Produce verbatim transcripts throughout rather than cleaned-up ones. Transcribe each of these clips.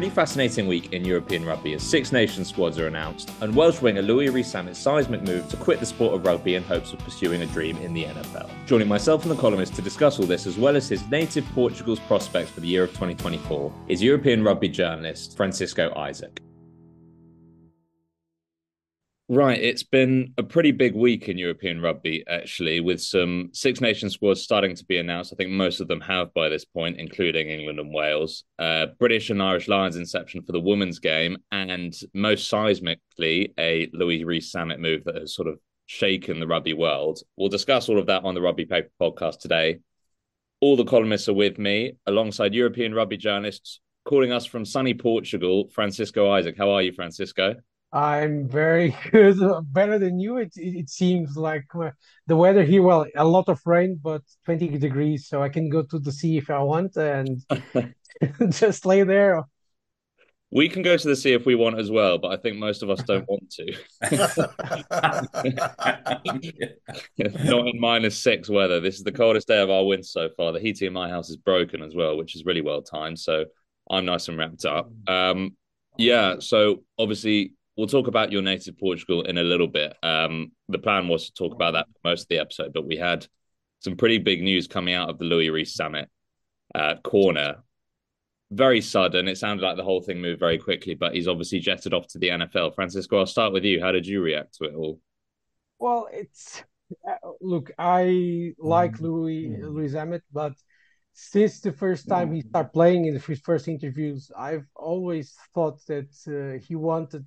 pretty fascinating week in European rugby as Six Nations squads are announced and Welsh winger Louis Rees-Zammit's seismic move to quit the sport of rugby in hopes of pursuing a dream in the N F L. Joining myself and the columnist to discuss all this, as well as his native Portugal's prospects for the year of twenty twenty-four, is European rugby journalist Francisco Isaac. Right, it's been a pretty big week in European rugby, actually, with some Six Nations squads starting to be announced. I think most of them have by this point, including England and Wales. Uh, British and Irish Lions inception for the women's game, and most seismically, a Louis Rees-Zammit move that has sort of shaken the rugby world. We'll discuss all of that on the Rugby Paper podcast today. All the columnists are with me, alongside European rugby journalists, calling us from sunny Portugal, Francisco Isaac. How are you, Francisco? I'm very good, better than you. It, it it seems like the weather here, well, a lot of rain, but twenty degrees, so I can go to the sea if I want and just lay there. We can go to the sea if we want as well, but I think most of us don't want to. Not in minus six weather. This is the coldest day of our winter so far. The heating in my house is broken as well, which is really well timed, so I'm nice and wrapped up. Um, yeah, so obviously... We'll talk about your native Portugal in a little bit. Um, the plan was to talk about that for most of the episode, but we had some pretty big news coming out of the Louis Rees-Zammit uh, corner. Very sudden. It sounded like the whole thing moved very quickly, but he's obviously jetted off to the N F L. Francisco, I'll start with you. How did you react to it all? Well, it's uh, look, I like Louis mm. Rees-Zammit, but since the first time he started playing in his first interviews, I've always thought that uh, he wanted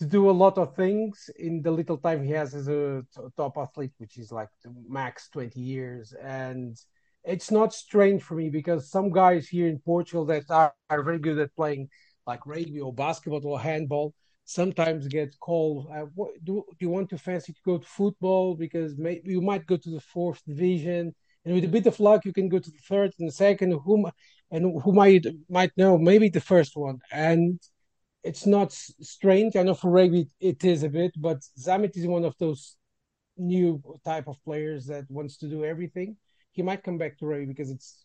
to do a lot of things in the little time he has as a t- top athlete, which is like the max twenty years. And it's not strange for me because some guys here in Portugal that are, are very good at playing like rugby or basketball or handball sometimes get called, uh, what, do, do you want to fancy to go to football? Because may, you might go to the fourth division. And with a bit of luck, you can go to the third and the second, whom, and who might, might know, maybe the first one. And it's not strange. I know for rugby it is a bit, but Zammit is one of those new type of players that wants to do everything. He might come back to rugby because it's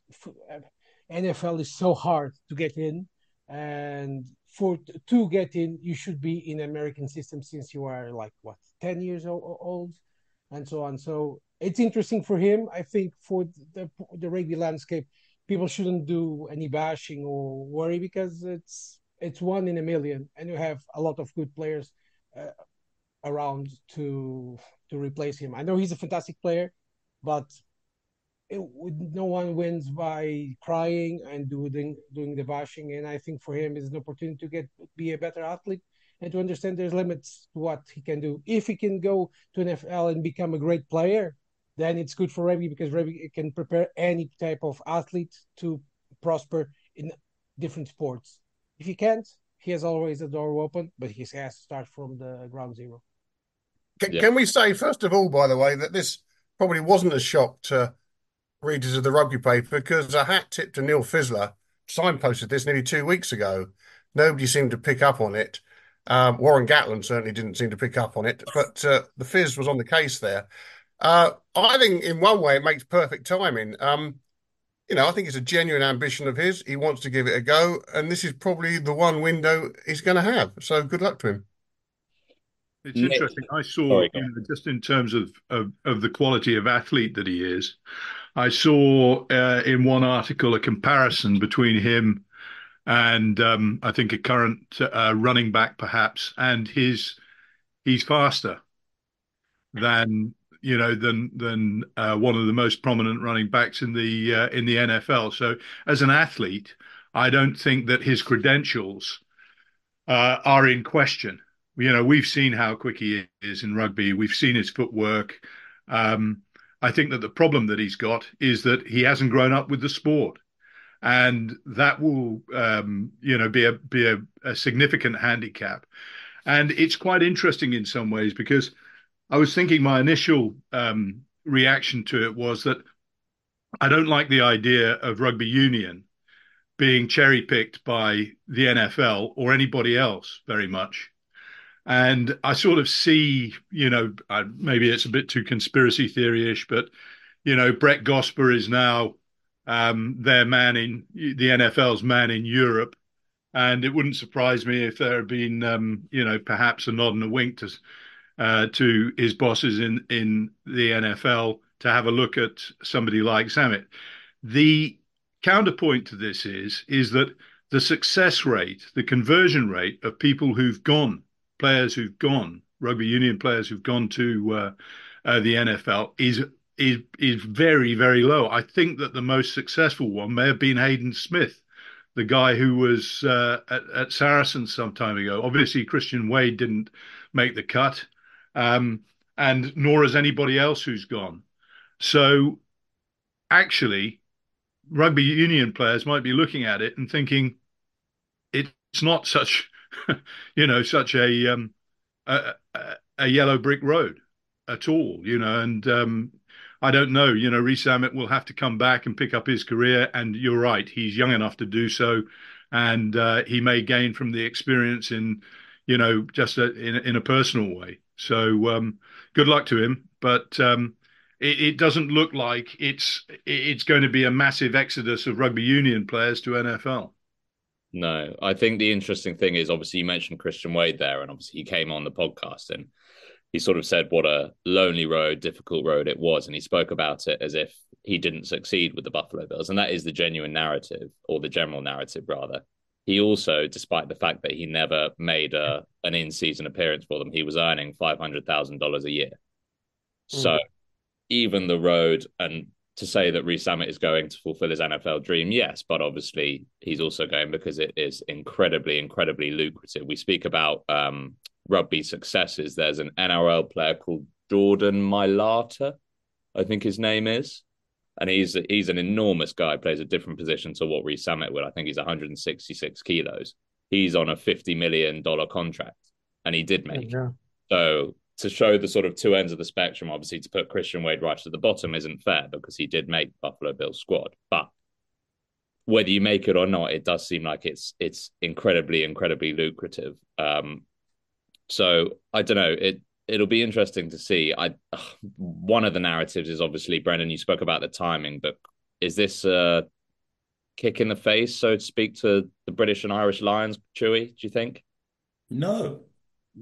N F L is so hard to get in, and for to get in, you should be in American system since you are like what ten years old, and so on. So it's interesting for him. I think for the the rugby landscape, people shouldn't do any bashing or worry because it's. It's one in a million, and you have a lot of good players uh, around to to replace him. I know he's a fantastic player, but it, no one wins by crying and doing doing the bashing. And I think for him, it's an opportunity to get be a better athlete and to understand there's limits to what he can do. If he can go to N F L and become a great player, then it's good for rugby because rugby can prepare any type of athlete to prosper in different sports. If he can't, he has always the door open, but he has to start from the ground zero. Can, yeah. can we say, first of all, by the way, that this probably wasn't a shock to readers of the Rugby Paper because a hat tip to Neil Fissler signposted this nearly two weeks ago. Nobody seemed to pick up on it. Um, Warren Gatland certainly didn't seem to pick up on it, but uh, the Fizz was on the case there. Uh, I think in one way it makes perfect timing. Um You know, I think it's a genuine ambition of his. He wants to give it a go, and this is probably the one window he's going to have. So good luck to him. It's Nick. Interesting. I saw, you know, just in terms of, of, of the quality of athlete that he is, I saw uh, in one article a comparison between him and um, I think a current uh, running back perhaps, and his he's faster than... you know, than than uh, one of the most prominent running backs in the uh, in the N F L. So as an athlete, I don't think that his credentials uh, are in question. You know, we've seen how quick he is in rugby. We've seen his footwork. Um, I think that the problem that he's got is that he hasn't grown up with the sport. And that will, um, you know, be a be a, a significant handicap. And it's quite interesting in some ways because I was thinking my initial um, reaction to it was that I don't like the idea of rugby union being cherry-picked by the N F L or anybody else very much. And I sort of see, you know, I, maybe it's a bit too conspiracy theory-ish, but, you know, Brett Gosper is now um, their man in, the N F L's man in Europe. And it wouldn't surprise me if there had been, um, you know, perhaps a nod and a wink to uh, to his bosses in, in the N F L to have a look at somebody like Zammit. The counterpoint to this is, is that the success rate, the conversion rate of people who've gone, players who've gone, rugby union players who've gone to uh, uh, the N F L is is is very, very low. I think that the most successful one may have been Hayden Smith, the guy who was uh, at, at Saracens some time ago. Obviously, Christian Wade didn't make the cut, um, and nor has anybody else who's gone. So actually, rugby union players might be looking at it and thinking it's not such, you know, such a, um, a, a yellow brick road at all, you know, and um, I don't know, you know, Rees-Zammit will have to come back and pick up his career. And you're right, he's young enough to do so. And uh, he may gain from the experience in, you know, just a, in, in a personal way. So um, good luck to him. But um, it, it doesn't look like it's it's going to be a massive exodus of rugby union players to N F L. No, I think the interesting thing is, obviously, you mentioned Christian Wade there, and obviously he came on the podcast and he sort of said what a lonely road, difficult road it was. And he spoke about it as if he didn't succeed with the Buffalo Bills. And that is the genuine narrative, or the general narrative, rather. He also, despite the fact that he never made a, an in-season appearance for them, he was earning five hundred thousand dollars a year. Mm-hmm. So even the road, and to say that Rees-Zammit is going to fulfill his N F L dream, yes, but obviously he's also going because it is incredibly, incredibly lucrative. We speak about... Um, rugby successes. There's an N R L player called Jordan Mailata, I think his name is, and he's he's an enormous guy. Plays a different position to what Rees-Zammit would. I think he's one hundred sixty-six kilos. He's on a fifty million dollar contract, and he did make. Yeah. So to show the sort of two ends of the spectrum, obviously to put Christian Wade right to the bottom isn't fair because he did make Buffalo Bills squad, but whether you make it or not, it does seem like it's it's incredibly, incredibly lucrative. Um, So I don't know, it, it'll be interesting to see. I ugh, one of the narratives is obviously, Brendan, you spoke about the timing, but is this a kick in the face, so to speak, to the British and Irish Lions, Chewy, do you think? No.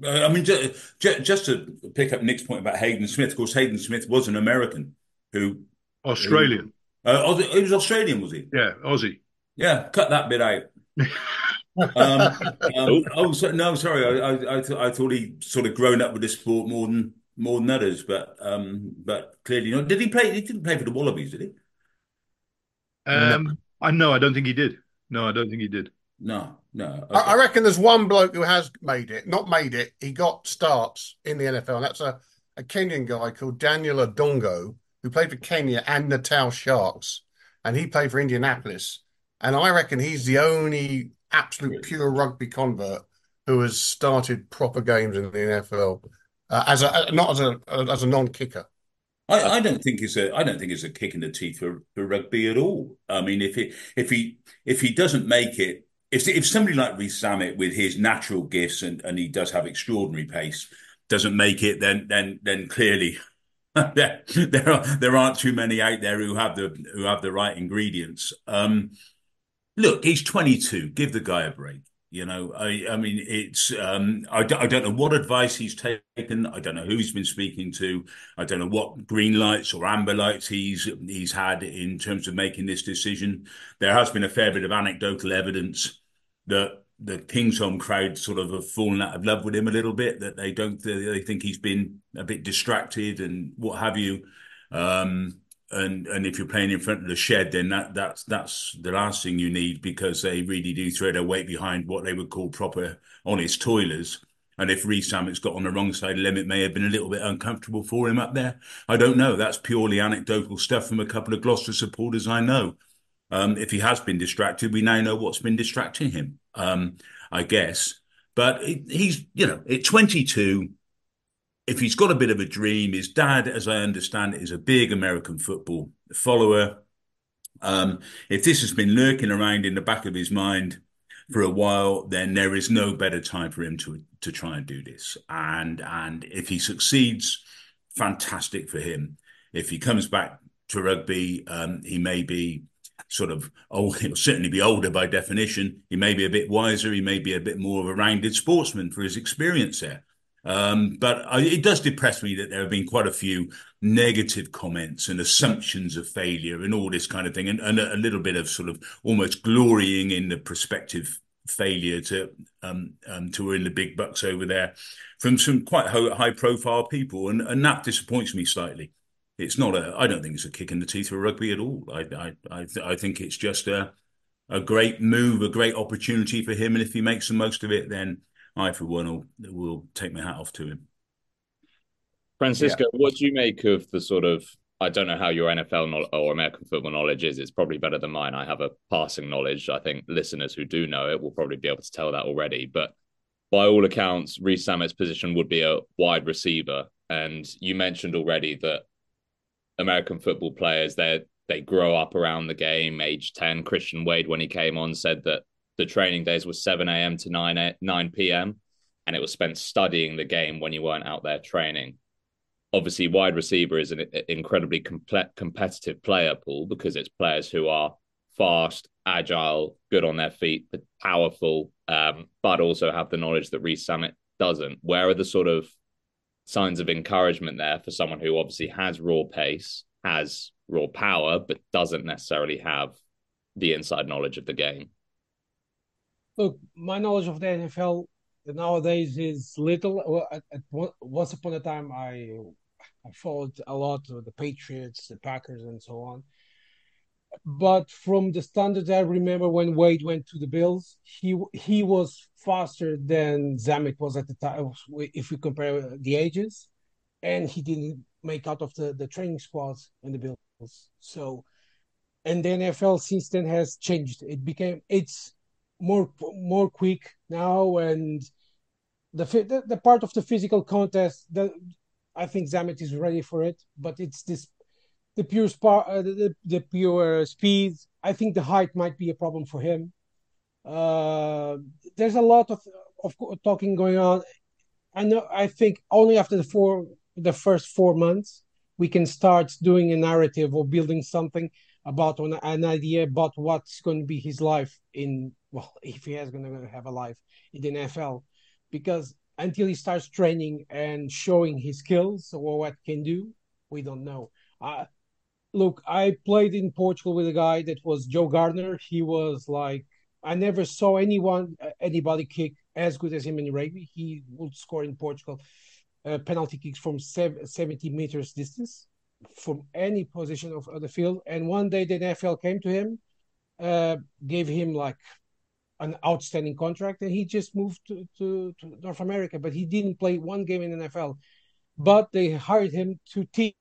I mean, ju- ju- just to pick up Nick's point about Hayden Smith, of course, Hayden Smith was an American who... Australian. Who, uh, Aussie, he was Australian, was he? Yeah, Aussie. Yeah, cut that bit out. um, um, oh so, no, sorry. I, I I I thought he sort of grown up with the sport more than more than others, but um, but clearly not. Did he play? He didn't play for the Wallabies, did he? Um, no. I no, I don't think he did. No, I don't think he did. No, no. Okay. I, I reckon there's one bloke who has made it, not made it. He got starts in the N F L, and that's a, a Kenyan guy called Daniel Odongo, who played for Kenya and Natal Sharks, and he played for Indianapolis. And I reckon he's the only absolute pure rugby convert who has started proper games in the N F L uh, as a not as a as a non-kicker. I, I don't think it's a I don't think it's a kick in the teeth for, for rugby at all. I mean, if he if he if he doesn't make it, if if somebody like Rees-Zammit with his natural gifts and, and he does have extraordinary pace doesn't make it, then then then clearly there there are there aren't too many out there who have the who have the right ingredients. Um, Look, he's twenty-two. Give the guy a break. You know, I, I mean, it's, um, I, I don't know what advice he's taken. I don't know who he's been speaking to. I don't know what green lights or amber lights he's, he's had in terms of making this decision. There has been a fair bit of anecdotal evidence that the King's Home crowd sort of have fallen out of love with him a little bit, that they don't, they think he's been a bit distracted and what have you. Um, And and if you're playing in front of the shed, then that that's that's the last thing you need, because they really do throw their weight behind what they would call proper honest toilers. And if Rees-Zammit's got on the wrong side of the limit, may have been a little bit uncomfortable for him up there. I don't know. That's purely anecdotal stuff from a couple of Gloucester supporters I know. Um, if he has been distracted, we now know what's been distracting him, um, I guess. But it, he's, you know, at twenty-two... if he's got a bit of a dream, his dad, as I understand it, is a big American football follower. Um, if this has been lurking around in the back of his mind for a while, then there is no better time for him to to try and do this. And and if he succeeds, fantastic for him. If he comes back to rugby, um, he may be sort of old, he'll certainly be older by definition. He may be a bit wiser. He may be a bit more of a rounded sportsman for his experience there. Um, but I, it does depress me that there have been quite a few negative comments and assumptions of failure and all this kind of thing, and, and a, a little bit of sort of almost glorying in the prospective failure to um, um, to win the big bucks over there from some quite high-profile people, and, and that disappoints me slightly. It's not a, I don't think it's a kick in the teeth for rugby at all. I I I, th- I think it's just a a great move, a great opportunity for him, and if he makes the most of it, then I, for one, will, will take my hat off to him. Francisco, yeah. What do you make of the sort of, I don't know how your N F L no- or American football knowledge is. It's probably better than mine. I have a passing knowledge. I think listeners who do know it will probably be able to tell that already. But by all accounts, Rees-Zammit's position would be a wide receiver. And you mentioned already that American football players, they they grow up around the game, age ten. Christian Wade, when he came on, said that the training days were seven a.m. to nine p.m. and it was spent studying the game when you weren't out there training. Obviously, wide receiver is an incredibly comp- competitive player pool because it's players who are fast, agile, good on their feet, powerful, um, but also have the knowledge that Rees-Zammit doesn't. Where are the sort of signs of encouragement there for someone who obviously has raw pace, has raw power, but doesn't necessarily have the inside knowledge of the game? Look, my knowledge of the N F L nowadays is little. At, at one, once upon a time, I, I followed a lot of the Patriots, the Packers, and so on. But from the standards, I remember when Wade went to the Bills, he he was faster than Zammit was at the time, if we compare the ages, and he didn't make out of the, the training squads in the Bills. So, and the N F L since then has changed. It became, it's more more quick now, and the, the the part of the physical contest, the, I think Zammit is ready for it, but it's this the pure spa, uh, the, the pure speed. I think the height might be a problem for him. Uh, there's a lot of, of talking going on. I know. I think only after the four the first four months we can start doing a narrative or building something about an, an idea about what's going to be his life in, well, if he is going to have a life in the N F L, because until he starts training and showing his skills or what he can do, we don't know. Uh, look, I played in Portugal with a guy that was Joe Gardner. He was like, I never saw anyone, anybody kick as good as him in rugby. He would score in Portugal uh, penalty kicks from seventy meters distance, from any position of, of the field. And one day the N F L came to him, uh, gave him like an outstanding contract, and he just moved to, to, to North America, but he didn't play one game in the N F L. But they hired him to teach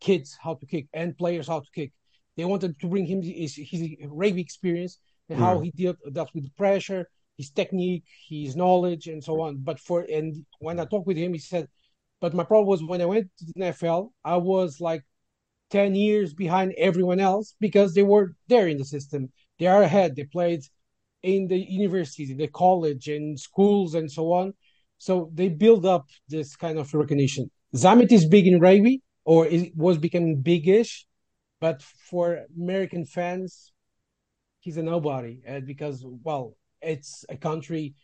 kids how to kick and players how to kick. They wanted to bring him his, his rugby experience and how mm. he dealt, dealt with pressure, his technique, his knowledge, and so on. But for, and when I talked with him, he said, but my problem was when I went to the N F L, I was like ten years behind everyone else because they were there in the system. They are ahead. They played in the universities, in the college, in schools, and so on. So they build up this kind of recognition. Zammit is big in rugby, or it was becoming big-ish, but for American fans, he's a nobody uh, because, well, it's a country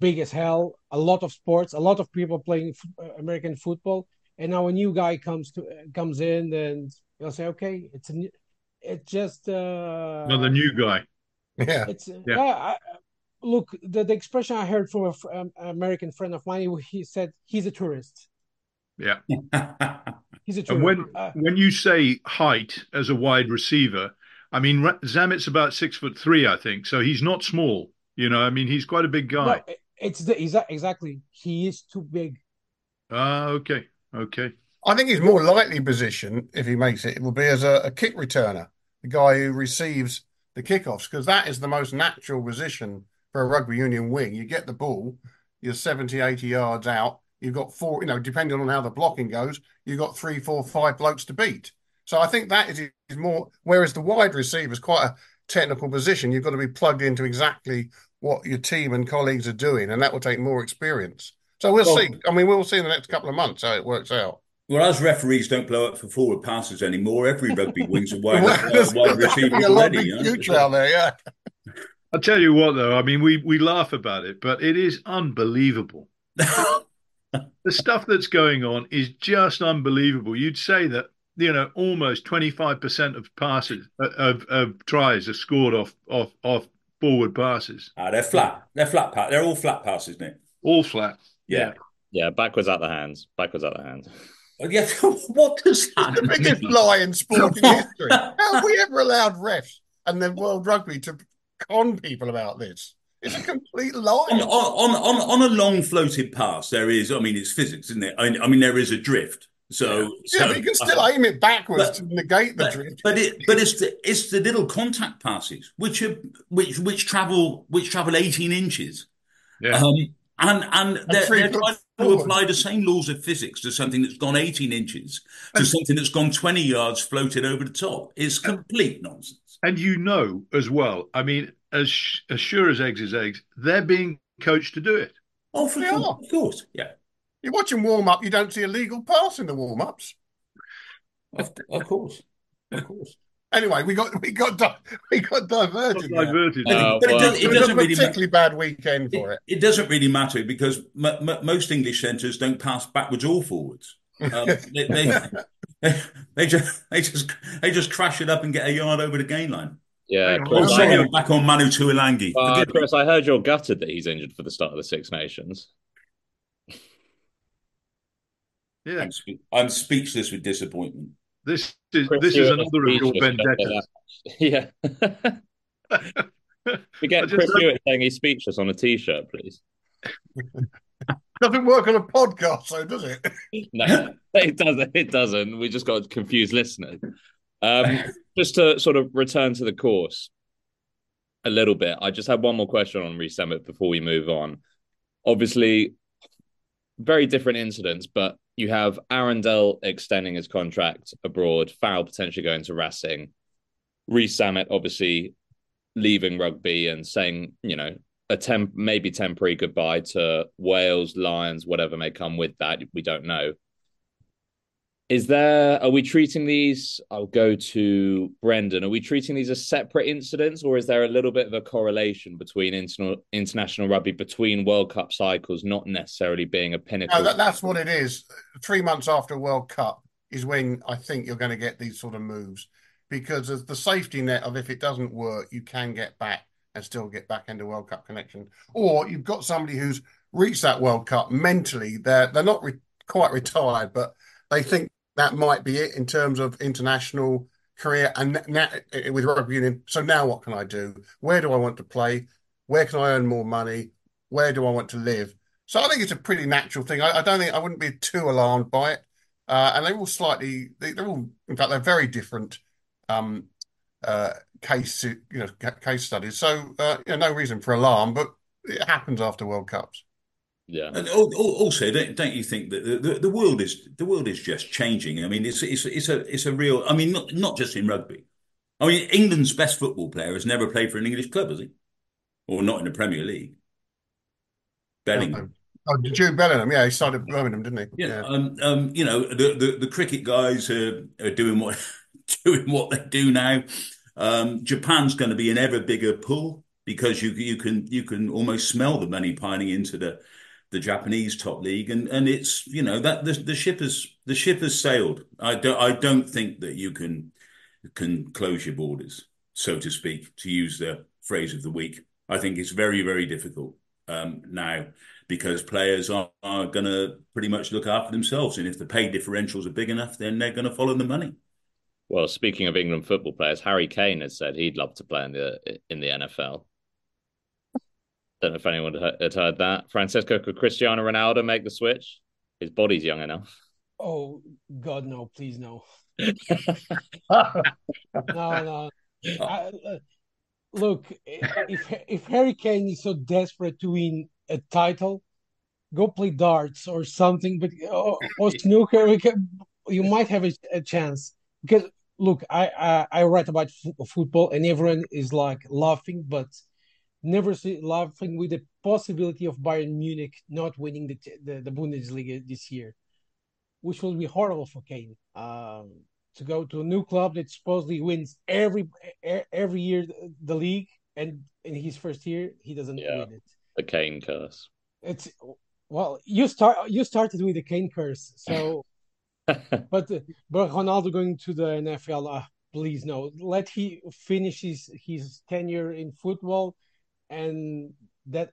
big as hell, a lot of sports, a lot of people playing f- American football, and now a new guy comes to uh, comes in, and they'll say, "Okay, it's a new, it's just uh, another new guy." Yeah, it's, yeah. yeah I, look, the, the expression I heard from a, um, an American friend of mine, he said, "He's a tourist." Yeah, he's a tourist. And when uh, when you say height as a wide receiver, I mean Zammit's about six foot three, I think, so he's not small. You know, I mean, he's quite a big guy. No, it's the, he's, exactly. He is too big. Ah, uh, okay, okay. I think his more likely position, if he makes it, it will be as a, a kick returner, the guy who receives the kickoffs, because that is the most natural position for a rugby union wing. You get the ball, you're seventy, eighty yards out. You've got four, you know, depending on how the blocking goes, you've got three, four, five blokes to beat. So I think that is, is more. Whereas the wide receiver is quite a technical position. You've got to be plugged into exactly what your team and colleagues are doing, and that will take more experience. So we'll oh. see. I mean, we'll see in the next couple of months how it works out. Well, as referees don't blow up for forward passes anymore, every rugby wing's a wide, well, wide receiver already. Huh? There, yeah. I'll tell you what, though. I mean, we, we laugh about it, but it is unbelievable. The stuff that's going on is just unbelievable. You'd say that, you know, almost twenty-five percent of passes, of, of tries are scored off, off, off forward passes. Ah, they're flat. They're flat. Pa- they're all flat passes, Nick. All flat. Yeah. Yeah, backwards out the hands. Backwards out the hands. Yeah, what does that the mean? Biggest lie in sport in history. How have we ever allowed refs and the World Rugby to con people about this? It's a complete lie. On, on, on, on a long floated pass, there is, I mean, it's physics, isn't it? I, I mean, there is a drift. So yeah, so, but you can still uh, aim it backwards but, to negate the but, drift. But it, but it's the it's the little contact passes which are which which travel which travel eighteen inches, yeah. um, and and, and they're, they're trying to apply the same laws of physics to something that's gone eighteen inches to and, something that's gone twenty yards floated over the top. It's complete and, nonsense. And you know as well. I mean, as as sure as eggs is eggs, they're being coached to do it. Oh, for sure, of course, yeah. You watch them warm up, you don't see a legal pass in the warm ups. Of, of course, of course. Anyway, we got we got di- we got diverted. Got diverted. Uh, but well, it, does, it, it doesn't really particularly ma- bad weekend for it, it. It doesn't really matter because m- m- most English centres don't pass backwards or forwards. Um, they, they, they, they just they just they just crash it up and get a yard over the gain line. Yeah, Chris, oh, I, back on Manu Tuilangi. Uh, Chris, I heard you're gutted that he's injured for the start of the Six Nations. Yeah, I'm, spe- I'm speechless with disappointment. This is Chris, this is another of your vendettas. Yeah. We get Chris Stewart saying he's speechless on a T-shirt, please. Doesn't work on a podcast, though, does it? No, it doesn't. It doesn't. We just got confused listeners. Um, just to sort of return to the course a little bit, I just had one more question on Rees-Zammit before we move on. Obviously, very different incidents, but you have Arundell extending his contract abroad, Farrell potentially going to Racing, Rees-Zammit obviously leaving rugby and saying, you know, a temp- maybe temporary goodbye to Wales, Lions, whatever may come with that. We don't know. Is there, are we treating these, I'll go to Brendan, are we treating these as separate incidents or is there a little bit of a correlation between inter- international rugby, between World Cup cycles not necessarily being a pinnacle? No, that, that's what it is. Three months after World Cup is when I think you're going to get these sort of moves because of the safety net of if it doesn't work, you can get back and still get back into World Cup connection. Or you've got somebody who's reached that World Cup mentally. They're, they're not re- quite retired, but they think that might be it in terms of international career and now, with rugby union. So now what can I do? Where do I want to play? Where can I earn more money? Where do I want to live? So I think it's a pretty natural thing. I, I don't think I wouldn't be too alarmed by it. Uh, and they're all slightly, they, they're all, in fact, they're very different um, uh, case, you know, case studies. So uh, you know, no reason for alarm, but it happens after World Cups. Yeah. And also, don't, don't you think that the, the, the world is the world is just changing? I mean, it's it's it's a it's a real. I mean, not not just in rugby. I mean, England's best football player has never played for an English club, has he? Or not in the Premier League. Bellingham. Oh, Jude Bellingham. Yeah, he started at Birmingham, didn't he? Yeah. yeah. Um, um, you know, the, the, the cricket guys are, are doing what doing what they do now. Um, Japan's going to be an ever bigger pull because you you can you can almost smell the money piling into the. the Japanese top league, and, and it's, you know, that the, the ship has the ship has sailed. I don't I don't think that you can can close your borders, so to speak, to use the phrase of the week. I think it's very very difficult um, now because players are, are going to pretty much look after themselves, and if the pay differentials are big enough, then they're going to follow the money. Well, speaking of England football players, Harry Kane has said he'd love to play in the in the N F L. Don't know if anyone had heard that. Francisco, could Cristiano Ronaldo make the switch? His body's young enough. Oh, God, no. Please, no. no, no. I, look, if, if Harry Kane is so desperate to win a title, go play darts or something, but or, or snooker, we can, you might have a, a chance. Because, look, I, I, I write about f- football and everyone is, like, laughing, but... Never see, laughing with the possibility of Bayern Munich not winning the the, the Bundesliga this year. which will be horrible for Kane. Um, to go to a new club that supposedly wins every every year the league, and in his first year he doesn't yeah, win it. The Kane curse. It's well, you start you started with the Kane curse, so. but but Ronaldo going to the N F L, uh, please no. Let he finish his, his tenure in football, and that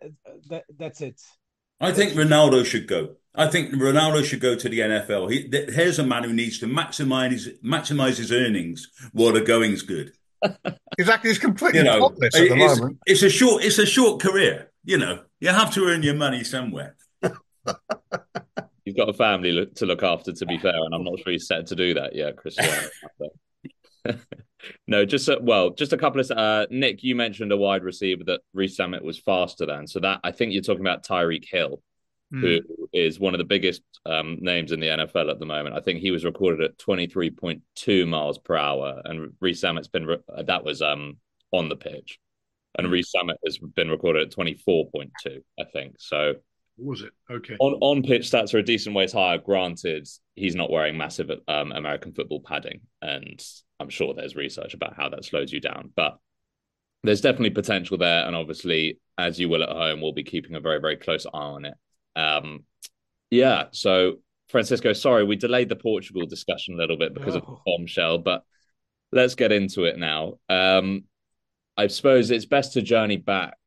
that that's it. I think Ronaldo should go. I think Ronaldo should go to the N F L. He, th- here's a man who needs to maximize his, maximize his earnings while the going's good. Exactly, it's completely you know, hopeless at the it's, moment. It's a short, it's a short career. You know, you have to earn your money somewhere. You've got a family look, to look after, to be fair, and I'm not sure he's set to do that yet, Cristiano. No, just a, well, just a couple of uh, Nick. You mentioned a wide receiver that Rees-Zammit was faster than, so that I think you're talking about Tyreek Hill, mm. who is one of the biggest um, names in the N F L at the moment. I think he was recorded at twenty-three point two miles per hour, and Rees-Zammit's been re- that was um, on the pitch, and Rees-Zammit has been recorded at twenty-four point two, I think. So was it okay? On on pitch stats are a decent ways higher. Granted, he's not wearing massive um, American football padding, and I'm sure there's research about how that slows you down, but there's definitely potential there. And obviously, as you will at home, we'll be keeping a very, very close eye on it. Um, yeah. So Francisco, sorry, we delayed the Portugal discussion a little bit because oh. of the bombshell, but let's get into it now. Um, I suppose it's best to journey back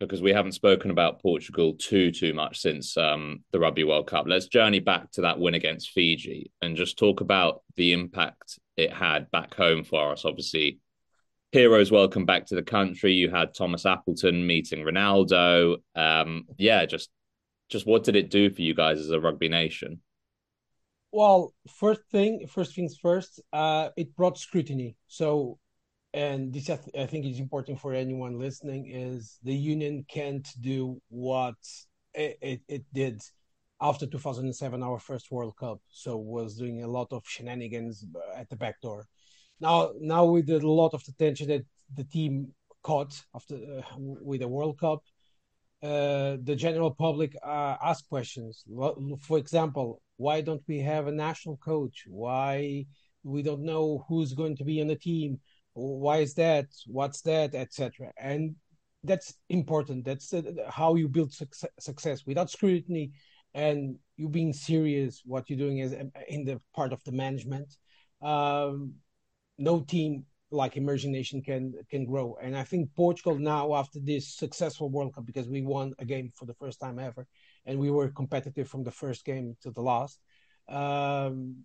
because we haven't spoken about Portugal too, too much since um, the Rugby World Cup. Let's journey back to that win against Fiji and just talk about the impact it had back home for us. Obviously, heroes welcome back to the country. You had Thomas Appleton meeting Ronaldo. Um, yeah, just just what did it do for you guys as a rugby nation? Well, first thing, first things first, uh, it brought scrutiny. So, and this I, th- I think is important for anyone listening, is the union can't do what it, it, it did after two thousand seven, our first World Cup. So was doing a lot of shenanigans at the back door. Now, now with a lot of the tension that the team caught after uh, with the World Cup, uh, the general public uh, asked questions. For example, why don't we have a national coach? Why we don't know who's going to be on the team? Why is that? What's that? Etc. And that's important. That's how you build success, without scrutiny and you being serious what you're doing is in the part of the management. Um, no team like Emerging Nation can can grow. And I think Portugal now, after this successful World Cup, because we won a game for the first time ever and we were competitive from the first game to the last, um,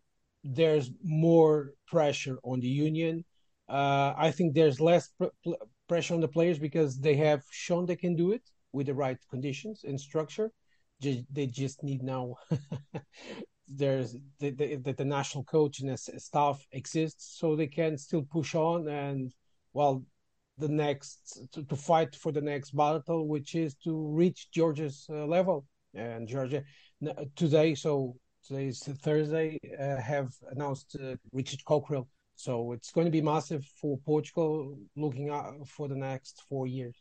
there's more pressure on the union. Uh, I think there's less pr- pr- pressure on the players because they have shown they can do it with the right conditions and structure. Just, they just need now there's the, the, the national coach and staff exists so they can still push on and, well, the next to, to fight for the next battle, which is to reach Georgia's uh, level. And Georgia today, so today is Thursday, uh, have announced uh, Richard Cockerill. So it's going to be massive for Portugal looking out for the next four years.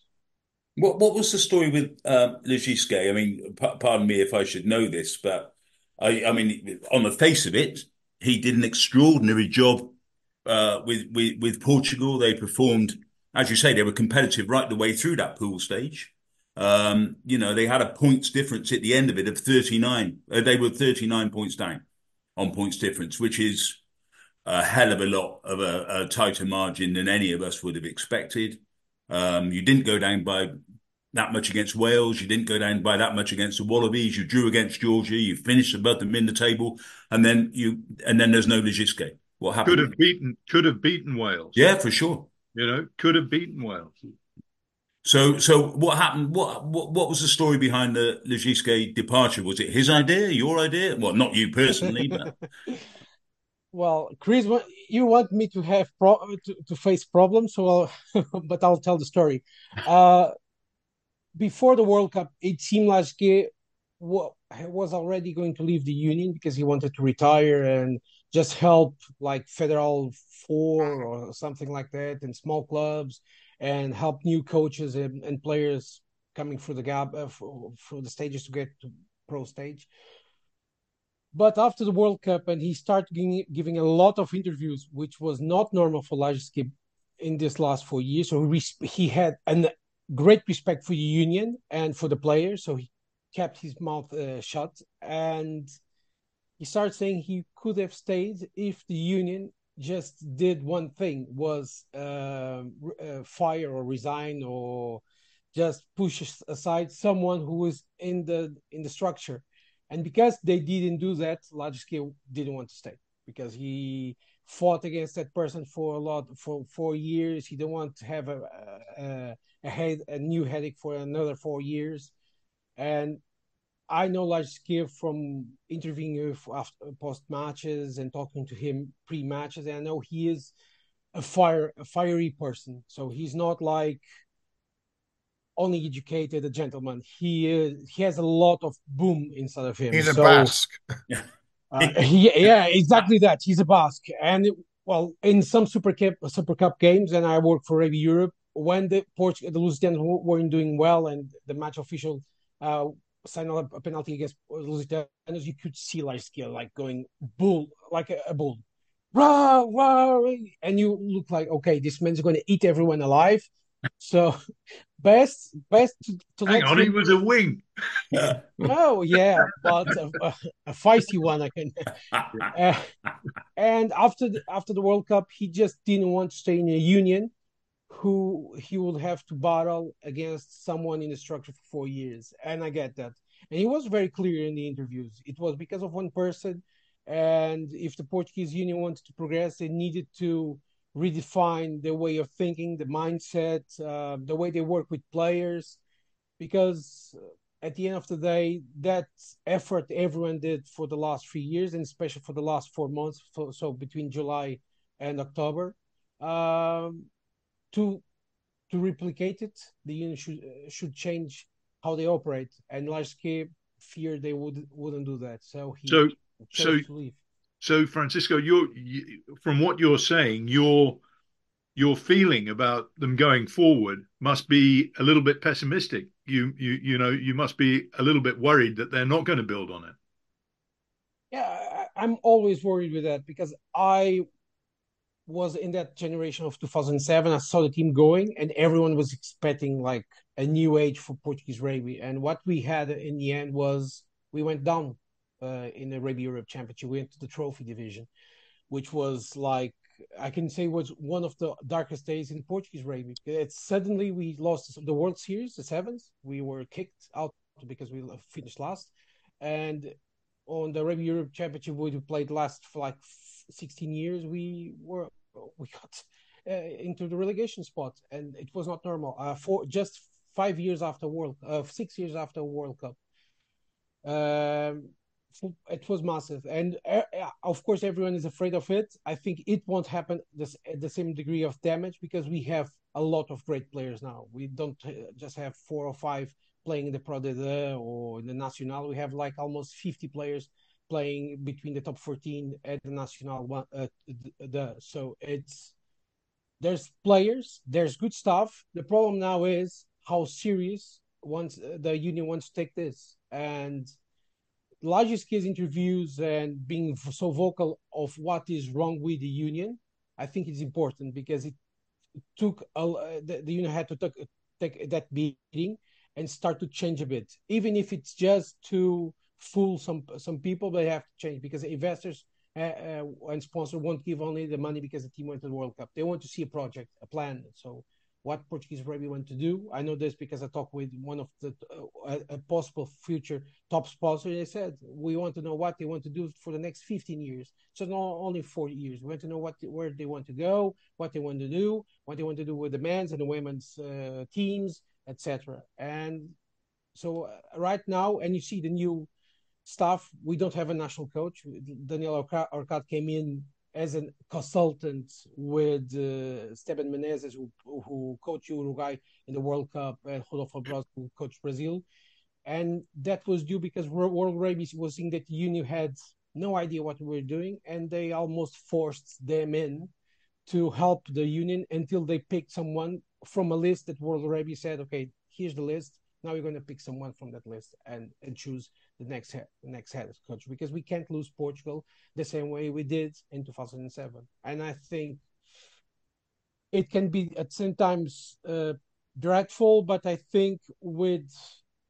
What what was the story with um, Lagisquet? I mean, p- pardon me if I should know this, but I, I mean, on the face of it, he did an extraordinary job uh, with, with with Portugal. They performed, as you say, they were competitive right the way through that pool stage. Um, you know, they had a points difference at the end of it of thirty-nine. Uh, they were thirty-nine points down on points difference, which is a hell of a lot of a, a tighter margin than any of us would have expected. Um, you didn't go down by that much against Wales. You didn't go down by that much against the Wallabies. You drew against Georgia. You finished above them in the table, and then you and then there's no Lagisquet. What happened? Could have beaten. Could have beaten Wales. Yeah, for sure. You know, could have beaten Wales. So, so what happened? What what what was the story behind the Lagisquet departure? Was it his idea? Your idea? Well, not you personally, but. Well, Chris, you want me to have pro- to, to face problems, so I'll, but I'll tell the story. Uh, before the World Cup, it seemed like he was already going to leave the union because he wanted to retire and just help like Federal Four or something like that and small clubs and help new coaches and, and players coming through the gap uh, for, for the stages to get to pro stage. But after the World Cup, and he started giving, giving a lot of interviews, which was not normal for Lagisquet in this last four years. So he had a great respect for the union and for the players. So he kept his mouth uh, shut. And he started saying he could have stayed if the union just did one thing, was uh, uh, fire or resign or just push aside someone who was in the in the structure. And because they didn't do that, Lagisquet didn't want to stay because he fought against that person for a lot for four years. He didn't want to have a a, a, head, a new headache for another four years. And I know Lagisquet from interviewing him after post matches and talking to him pre matches. And I know he is a fire a fiery person, so he's not like only educated a gentleman. He is, he has a lot of boom inside of him. He's a so, Basque. uh, he, yeah, exactly that. He's a Basque. And, it, well, in some Super Cup, Super Cup games, and I work for Rugby Europe, when the Portugal, the Lusitanians weren't doing well and the match official uh, signed a penalty against Lusitanians, you could see Lagisquet like going bull, like a, a bull. Rah, rah, rah. And you look like, okay, this man's going to eat everyone alive. So best best to, to hang on, he was a wing. Oh yeah, but a, a, a feisty one, I can. Uh, and after the, after the World Cup, he just didn't want to stay in a union who he would have to battle against someone in the structure for four years. And I get that. And he was very clear in the interviews. It was because of one person, and if the Portuguese union wanted to progress, they needed to redefine their way of thinking, the mindset, uh, the way they work with players, because at the end of the day, that effort everyone did for the last three years, and especially for the last four months, so, so between July and October, um, to to replicate it, the union should, should change how they operate. And Lagisquet feared they would, wouldn't do that, so he so, chose so... to leave. So, Francisco, you're, you, from what you're saying, your your feeling about them going forward must be a little bit pessimistic. You you you know you must be a little bit worried that they're not going to build on it. Yeah, I'm always worried with that because I was in that generation of two thousand seven. I saw the team going, and everyone was expecting like a new age for Portuguese rugby. And what we had in the end was we went down. Uh, in the Rugby Europe Championship, we went to the trophy division, which was like, I can say was one of the darkest days in Portuguese rugby. It's suddenly we lost the World Series, the seventh. We were kicked out because we finished last. And on the Rugby Europe Championship, we played last for like sixteen years. We were we got uh, into the relegation spot, and it was not normal. Uh, for just five years after World, uh, six years after World Cup. Um, It was massive, and uh, of course everyone is afraid of it. I think it won't happen this, at the same degree of damage because we have a lot of great players now. We don't just have four or five playing in the Pro D or in the Nacional. We have like almost fifty players playing between the top fourteen at the Nacional one. Uh, the, so it's there's players, there's good stuff. The problem now is how serious once the union wants to take this. And Lagisquet's interviews and being so vocal of what is wrong with the union, I think it's important because it took a, the, the union had to take, take that beating and start to change a bit, even if it's just to fool some some people. They have to change because investors uh, uh, and sponsors won't give only the money because the team went to the World Cup. They want to see a project, a plan. So, what Portuguese rugby want to do? I know this because I talked with one of the uh, a possible future top sponsor. They said we want to know what they want to do for the next fifteen years. So not only four years. We want to know what where they want to go, what they want to do, what they want to do with the men's and the women's uh, teams, et cetera. And so uh, right now, and you see the new stuff. We don't have a national coach. Daniel Orcad came in as a consultant with uh, Esteban Menezes, who, who coached Uruguay in the World Cup, and Rodolfo Braz, who coached Brazil. And that was due because World Rugby was seeing that the union had no idea what we were doing, and they almost forced them in to help the union until they picked someone from a list that World Rugby said, okay, here's the list, Now we're going to pick someone from that list and, and choose the next head, next head coach, because we can't lose Portugal the same way we did in two thousand seven. And I think it can be at the same time uh, dreadful, but I think with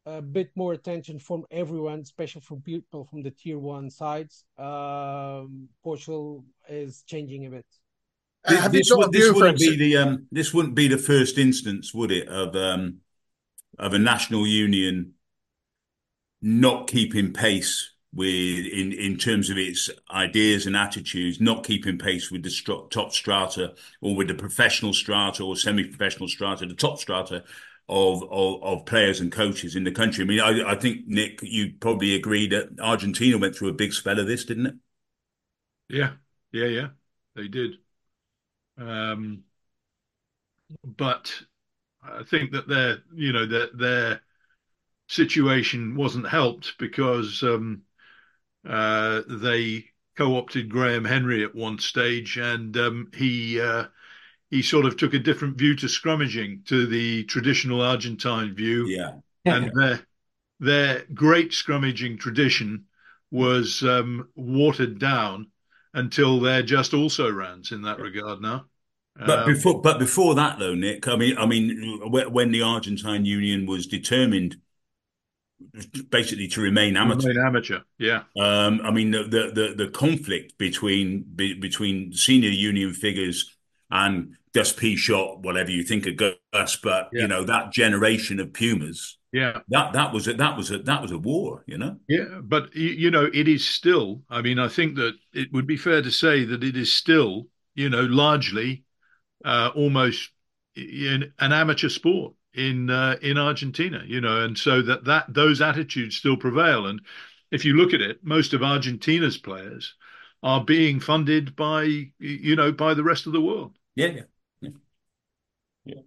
a bit more attention from everyone, especially from people from the tier one sides, um, Portugal is changing a bit. This, this, would, this, wouldn't be the, um, this wouldn't be the first instance, would it, of um, of a national union not keeping pace with in, in terms of its ideas and attitudes, not keeping pace with the top strata or with the professional strata or semi-professional strata, the top strata of of, of players and coaches in the country. I mean, I, I think, Nick, you probably agree that Argentina went through a big spell of this, didn't it? Yeah, yeah, yeah, they did. Um, but I think that their, you know, their their situation wasn't helped because um, uh, they co-opted Graham Henry at one stage, and um, he uh, he sort of took a different view to scrummaging, to the traditional Argentine view. Yeah, and their their great scrummaging tradition was um, watered down until they're just also rounds in that regard now. Um, but before, but before that though, Nick, I mean, I mean, when the Argentine Union was determined basically to remain amateur, remain amateur, yeah. Um, I mean, the, the the the conflict between between senior union figures and Gus Pichot, whatever you think of Gus, but yeah. you know that generation of Pumas, yeah, that that was a, that was a, that was a war, you know. Yeah, but you know, it is still. I mean, I think that it would be fair to say that it is still, you know, largely uh, almost in, an amateur sport in uh, in Argentina, you know, and so that, that those attitudes still prevail. And if you look at it, most of Argentina's players are being funded by, you know, by the rest of the world. Yeah, yeah. yeah. yeah.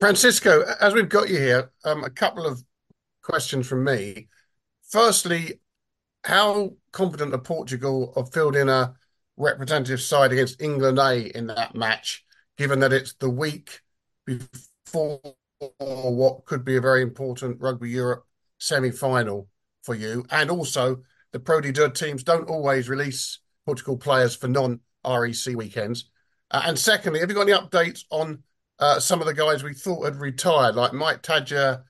Francisco, as we've got you here, um, a couple of questions from me. Firstly, how confident are Portugal of fielding a representative side against England A in that match, given that it's the week before what could be a very important Rugby Europe semi-final for you? And also, the Pro D Dirt teams don't always release Portugal players for non-R E C weekends. Uh, and secondly, have you got any updates on uh, some of the guys we thought had retired? Like Mike Tadjer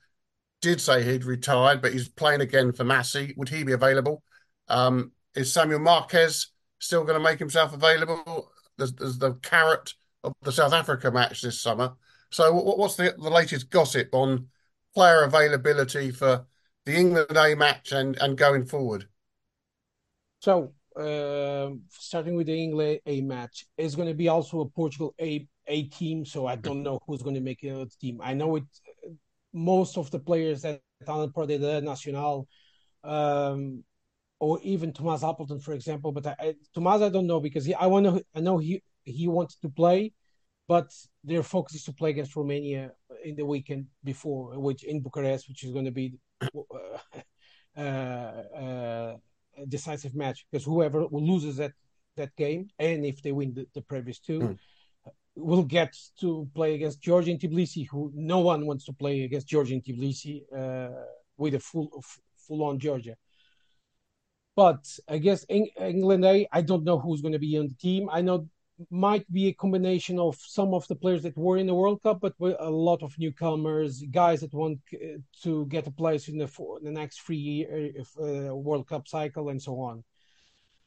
did say he'd retired, but he's playing again for Massey. Would he be available? Um, is Samuel Marques still going to make himself available? There's, there's the carrot of the South Africa match this summer. So what, what's the, the latest gossip on player availability for the England A match and, and going forward? So... Uh, starting with the England A match, is going to be also a Portugal A A team, so I don't know who's going to make the team. I know it. Most of the players that are Pro D Nacional, um, or even Thomas Appleton, for example. But I, I, Thomas, I don't know because he, I want to. I know he he wanted to play, but their focus is to play against Romania in the weekend before, which in Bucharest, which is going to be. Uh, uh, decisive match, because whoever loses that, that game, and if they win the, the previous two, mm. will get to play against Georgia in Tbilisi, who no one wants to play against Georgia in Tbilisi uh, with a full full on Georgia. But I guess in England A, I don't know who's going to be on the team. I know might be a combination of some of the players that were in the World Cup, but with a lot of newcomers, guys that want to get a place in the, in the next three-year uh, World Cup cycle and so on.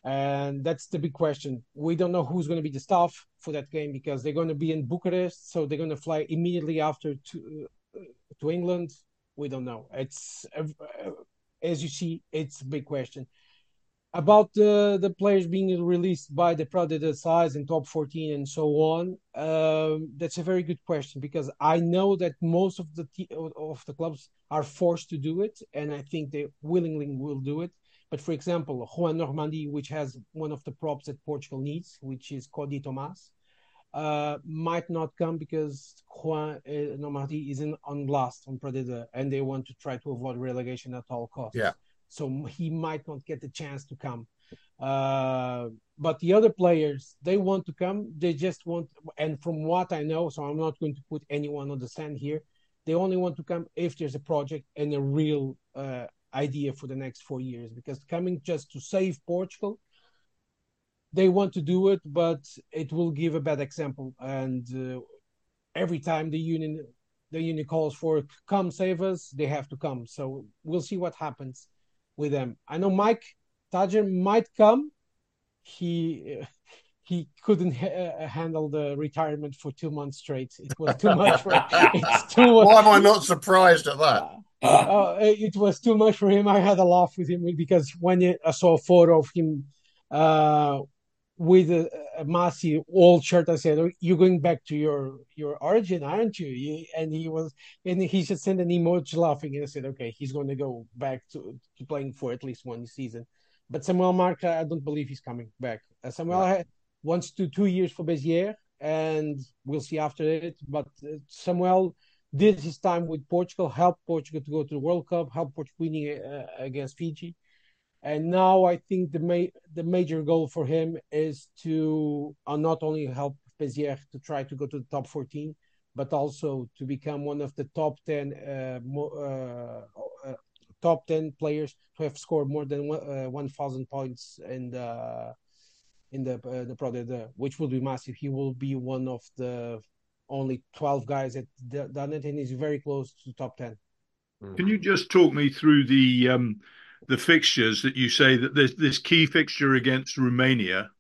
And that's the big question. We don't know who's going to be the staff for that game because they're going to be in Bucharest, so they're going to fly immediately after to, uh, to England. We don't know. It's uh, as you see, it's a big question. About uh, the players being released by the Pro D size and top fourteen and so on, um, that's a very good question because I know that most of the te- of the clubs are forced to do it, and I think they willingly will do it. But for example, Juan Normandy, which has one of the props that Portugal needs, which is Cody Tomás, uh, might not come because Juan uh, Normandy is in, on last on Pro D and they want to try to avoid relegation at all costs. Yeah. So he might not get the chance to come. Uh, but the other players, they want to come. They just want, and from what I know, so I'm not going to put anyone on the stand here, They only want to come if there's a project and a real uh, idea for the next four years. Because coming just to save Portugal, they want to do it, but it will give a bad example. And uh, every time the union, the union calls for come save us, they have to come. So we'll see what happens with them. I know Mike Tadjer might come. He. Uh, He couldn't ha- handle the retirement for two months straight. It was too much for him. It's too much. Why am I not surprised at that? Uh, uh, it was too much for him. I had a laugh with him because when I saw a photo of him uh, with a, a massive old shirt, I said, oh, "You're going back to your, your origin, aren't you?" He, and he was, and he just sent an emoji laughing, and I said, "Okay, he's going to go back to, to playing for at least one season." But Samuel Marques, I don't believe he's coming back. Uh, Samuel. Yeah. Wants to two years for Béziers, and we'll see after it. But Samuel did his time with Portugal, helped Portugal to go to the World Cup, helped Portugal winning uh, against Fiji. And now I think the ma- the major goal for him is to uh, not only help Béziers to try to go to the top fourteen, but also to become one of the top ten uh, mo- uh, uh, top ten players to have scored more than one thousand uh, points in the in the uh, the product, uh, which will be massive. He will be one of the only twelve guys that d- done it, and he's very close to top ten. Can you just talk me through the um, the fixtures that you say that there's this key fixture against Romania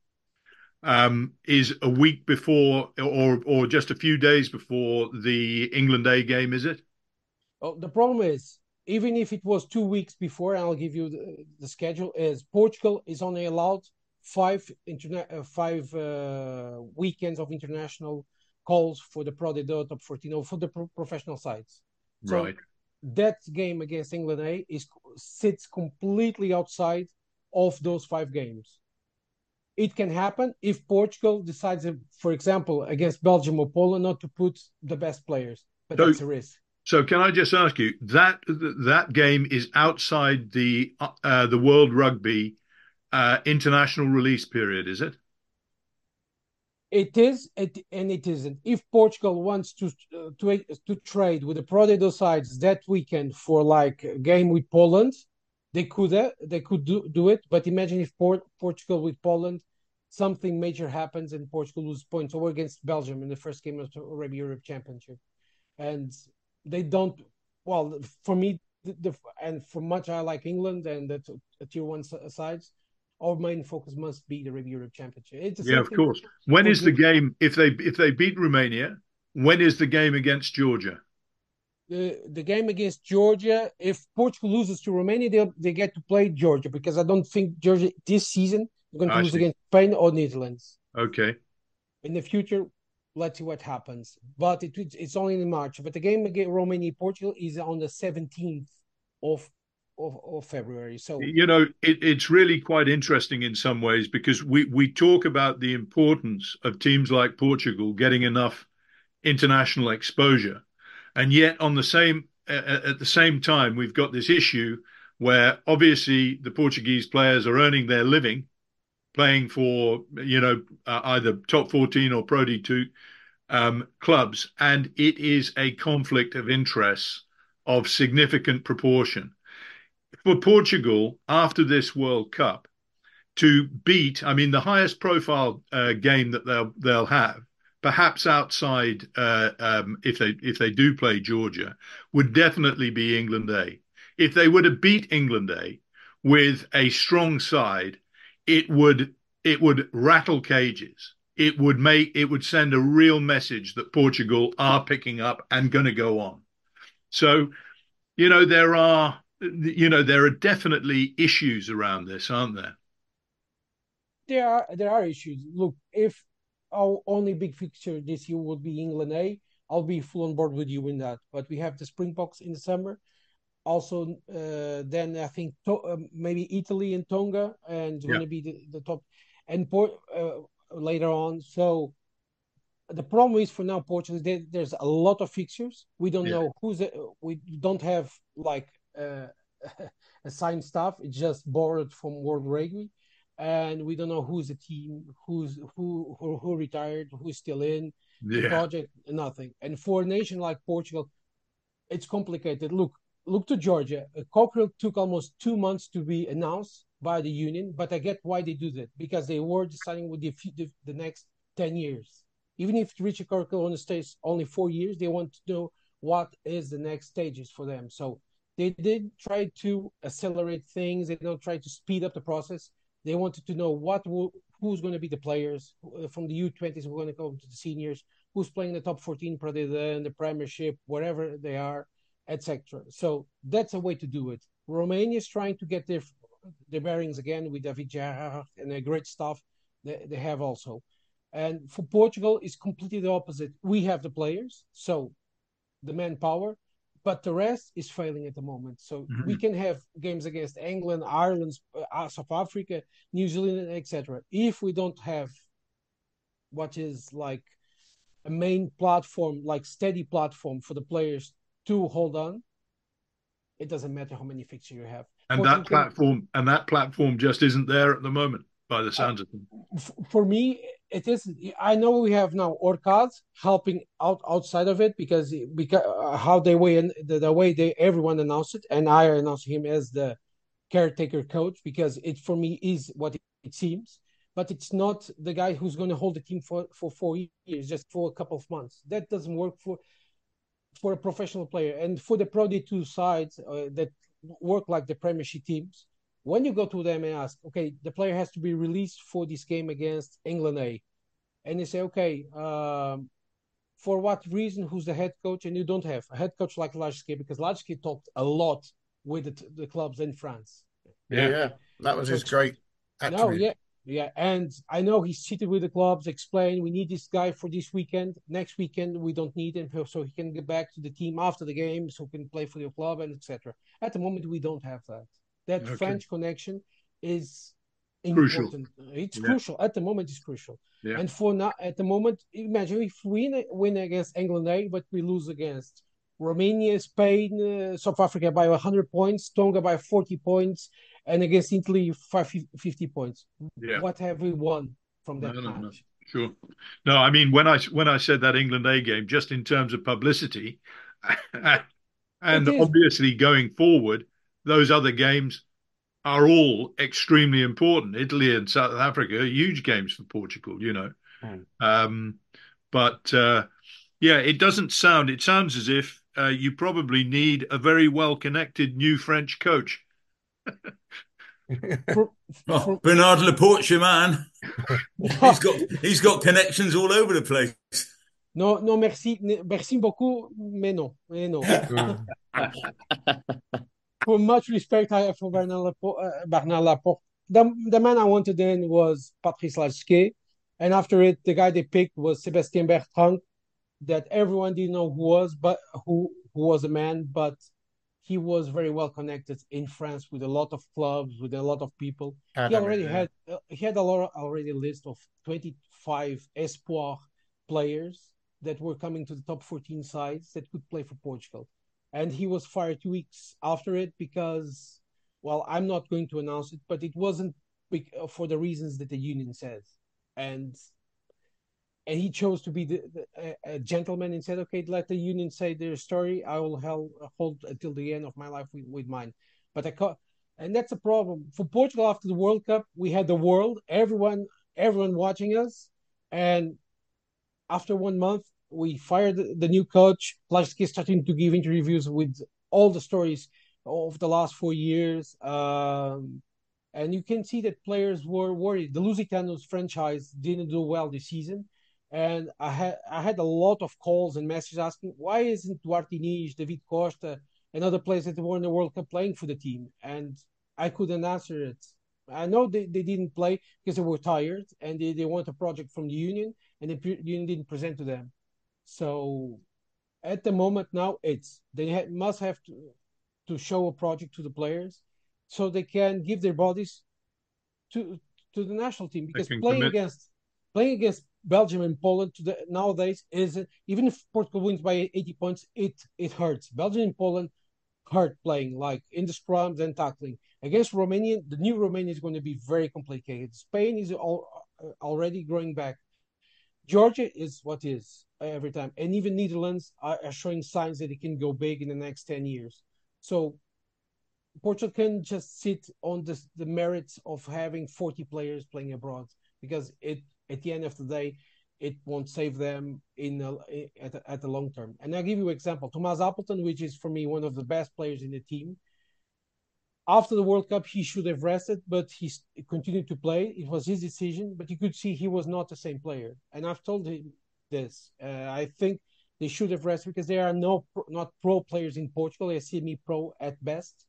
um, is a week before or or just a few days before the England A game, is it? Oh, the problem is, even if it was two weeks before, and I'll give you the, the schedule, is Portugal is only allowed Five interna- five uh, weekends of international calls for the Pro D top fourteen, or for the pro- professional sides. So right. That game against England A is sits completely outside of those five games. It can happen if Portugal decides, for example, against Belgium or Poland, not to put the best players, but so, that's a risk. So can I just ask you that that game is outside the uh, the World Rugby Uh, international release period, is it? It is, it, and it isn't. If Portugal wants to uh, to, to trade with the Pro D sides that weekend for like a game with Poland, they could uh, they could do, do it. But imagine if Port, Portugal with Poland, something major happens and Portugal lose points over against Belgium in the first game of the Arab Europe Championship, and they don't. Well, for me, the, the, and for much I like England and the, the tier one sides. Our main focus must be the Rugby Europe Championship. It's yeah, of course. When is the game, if they if they beat Romania, when is the game against Georgia? The the game against Georgia, if Portugal loses to Romania, they they get to play Georgia, because I don't think Georgia this season is going to I lose see. against Spain or Netherlands. Okay. In the future, let's see what happens. But it it's only in March. But the game against Romania-Portugal is on the seventeenth of Of, of February. So, you know, it, it's really quite interesting in some ways, because we, we talk about the importance of teams like Portugal getting enough international exposure. And yet on the same uh, at the same time, we've got this issue where obviously the Portuguese players are earning their living playing for, you know, uh, either top fourteen or Pro D two um, clubs. And it is a conflict of interests of significant proportion. For Portugal, after this World Cup, to beat, I mean, the highest profile uh, game that they'll they'll have, perhaps outside, uh, um, if they if they do play Georgia, would definitely be England A. If they were to beat England A with a strong side, it would it would rattle cages. It would make it would send a real message that Portugal are picking up and going to go on. So, you know, there are. You know, there are definitely issues around this, aren't there? There are there are issues. Look, if our only big fixture this year would be England A, I'll be full on board with you in that. But we have the Springboks in the summer. Also, uh, then I think to, uh, maybe Italy and Tonga, and yeah. going to be the, the top. And Port, uh, later on. So the problem is for now, Portugal, there, there's a lot of fixtures. We don't yeah. know who's... Uh, we don't have, like... Uh, assigned staff. It's just borrowed from World Rugby, and we don't know who's the team, who's who, who, who retired, who's still in yeah. the project, nothing. And for a nation like Portugal, it's complicated. Look, look to Georgia. Cockerill took almost two months to be announced by the union, but I get why they do that, because they were deciding with the, the, the next ten years. Even if Richard Cockerill only stays only four years, they want to know what is the next stages for them. So they did try to accelerate things. They don't try to speed up the process. They wanted to know what will, who's going to be the players from the U twenties who are going to go to the seniors, who's playing the top fourteen per day in the Premiership, wherever they are, et cetera. So that's a way to do it. Romania is trying to get their their bearings again with David Gerrard and the great stuff they, they have also. And for Portugal, it's completely the opposite. We have the players, so the manpower, but the rest is failing at the moment. So mm-hmm. we can have games against England, Ireland, South Africa, New Zealand, et cetera. If we don't have what is like a main platform, like steady platform for the players to hold on, it doesn't matter how many fixtures you have. And Portugal, that platform, and that platform just isn't there at the moment, by the sounds uh, of things. For me, it is. I know we have now Orcaz helping out outside of it because because how they way and the, the way they everyone announced it, and I announced him as the caretaker coach because it for me is what it, it seems, but it's not the guy who's going to hold the team for, for four years, just for a couple of months. That doesn't work for for a professional player. And for the Pro D two sides uh, that work like the Premiership teams. When you go to them and ask, okay, the player has to be released for this game against England A, and they say, okay, um, for what reason? Who's the head coach? And you don't have a head coach like Lagisquet, because Lagisquet talked a lot with the, the clubs in France. Yeah, yeah, that was his great attribute. No, yeah, yeah, and I know he's seated with the clubs, explained we need this guy for this weekend. Next weekend we don't need him, so he can get back to the team after the game, so he can play for your club and et cetera. At the moment, we don't have that. That okay. French connection is crucial. Important. It's yeah. crucial. At the moment, it's crucial. Yeah. And for now, at the moment, imagine if we win against England A, but we lose against Romania, Spain, uh, South Africa by one hundred points, Tonga by forty points, and against Italy, fifty points. Yeah. What have we won from that no, no, match? No. Sure. No, I mean, when I, when I said that England A game, just in terms of publicity, and obviously going forward, those other games are all extremely important. Italy and South Africa are huge games for Portugal, you know. Mm. Um, but, uh, yeah, it doesn't sound... It sounds as if uh, you probably need a very well-connected new French coach. for, well, for... Bernard Laporte, your man. he's got he's got connections all over the place. No, no, merci. Merci beaucoup, mais non. Mais non. For much respect I have for Bernard Laporte, uh, Bernard Laporte. The, the man I wanted then was Patrice Lagisquet. And after it, the guy they picked was Sébastien Bertrand, that everyone didn't know who was, but who, who was a man, but he was very well connected in France with a lot of clubs, with a lot of people. He already know. had uh, he had a lot already a list of twenty-five espoir players that were coming to the top fourteen sides that could play for Portugal. And he was fired two weeks after it because, well, I'm not going to announce it, but it wasn't for the reasons that the union says. And and he chose to be the, the, a gentleman and said, okay, let the union say their story. I will held, hold until the end of my life with, with mine. But I ca- And that's a problem. For Portugal, after the World Cup, we had the world, everyone, everyone watching us. And after one month, we fired the new coach. Lagisquet is starting to give interviews with all the stories of the last four years. Um, and you can see that players were worried. The Lusitanos franchise didn't do well this season. And I had I had a lot of calls and messages asking, why isn't Duarte Nis, David Costa, and other players that were in the World Cup playing for the team? And I couldn't answer it. I know they, they didn't play because they were tired and they, they want a project from the union, and the union didn't present to them. So at the moment now, it's they ha- must have to, to show a project to the players so they can give their bodies to to the national team. Because playing commit. against playing against Belgium and Poland to the, nowadays is, even if Portugal wins by eighty points, it, it hurts. Belgium and Poland hurt playing, like in the scrums and tackling. Against Romania, the new Romania is going to be very complicated. Spain is all, already growing back. Georgia is what is every time. And even Netherlands are, are showing signs that it can go big in the next ten years. So Portugal can just sit on the, the merits of having forty players playing abroad, because it at the end of the day, it won't save them in a, at, a, at the long term. And I'll give you an example. Thomas Appleton, which is for me one of the best players in the team, after the World Cup, he should have rested, but he continued to play. It was his decision, but you could see he was not the same player. And I've told him this. Uh, I think they should have rested because there are no not pro players in Portugal. They're semi-pro at best.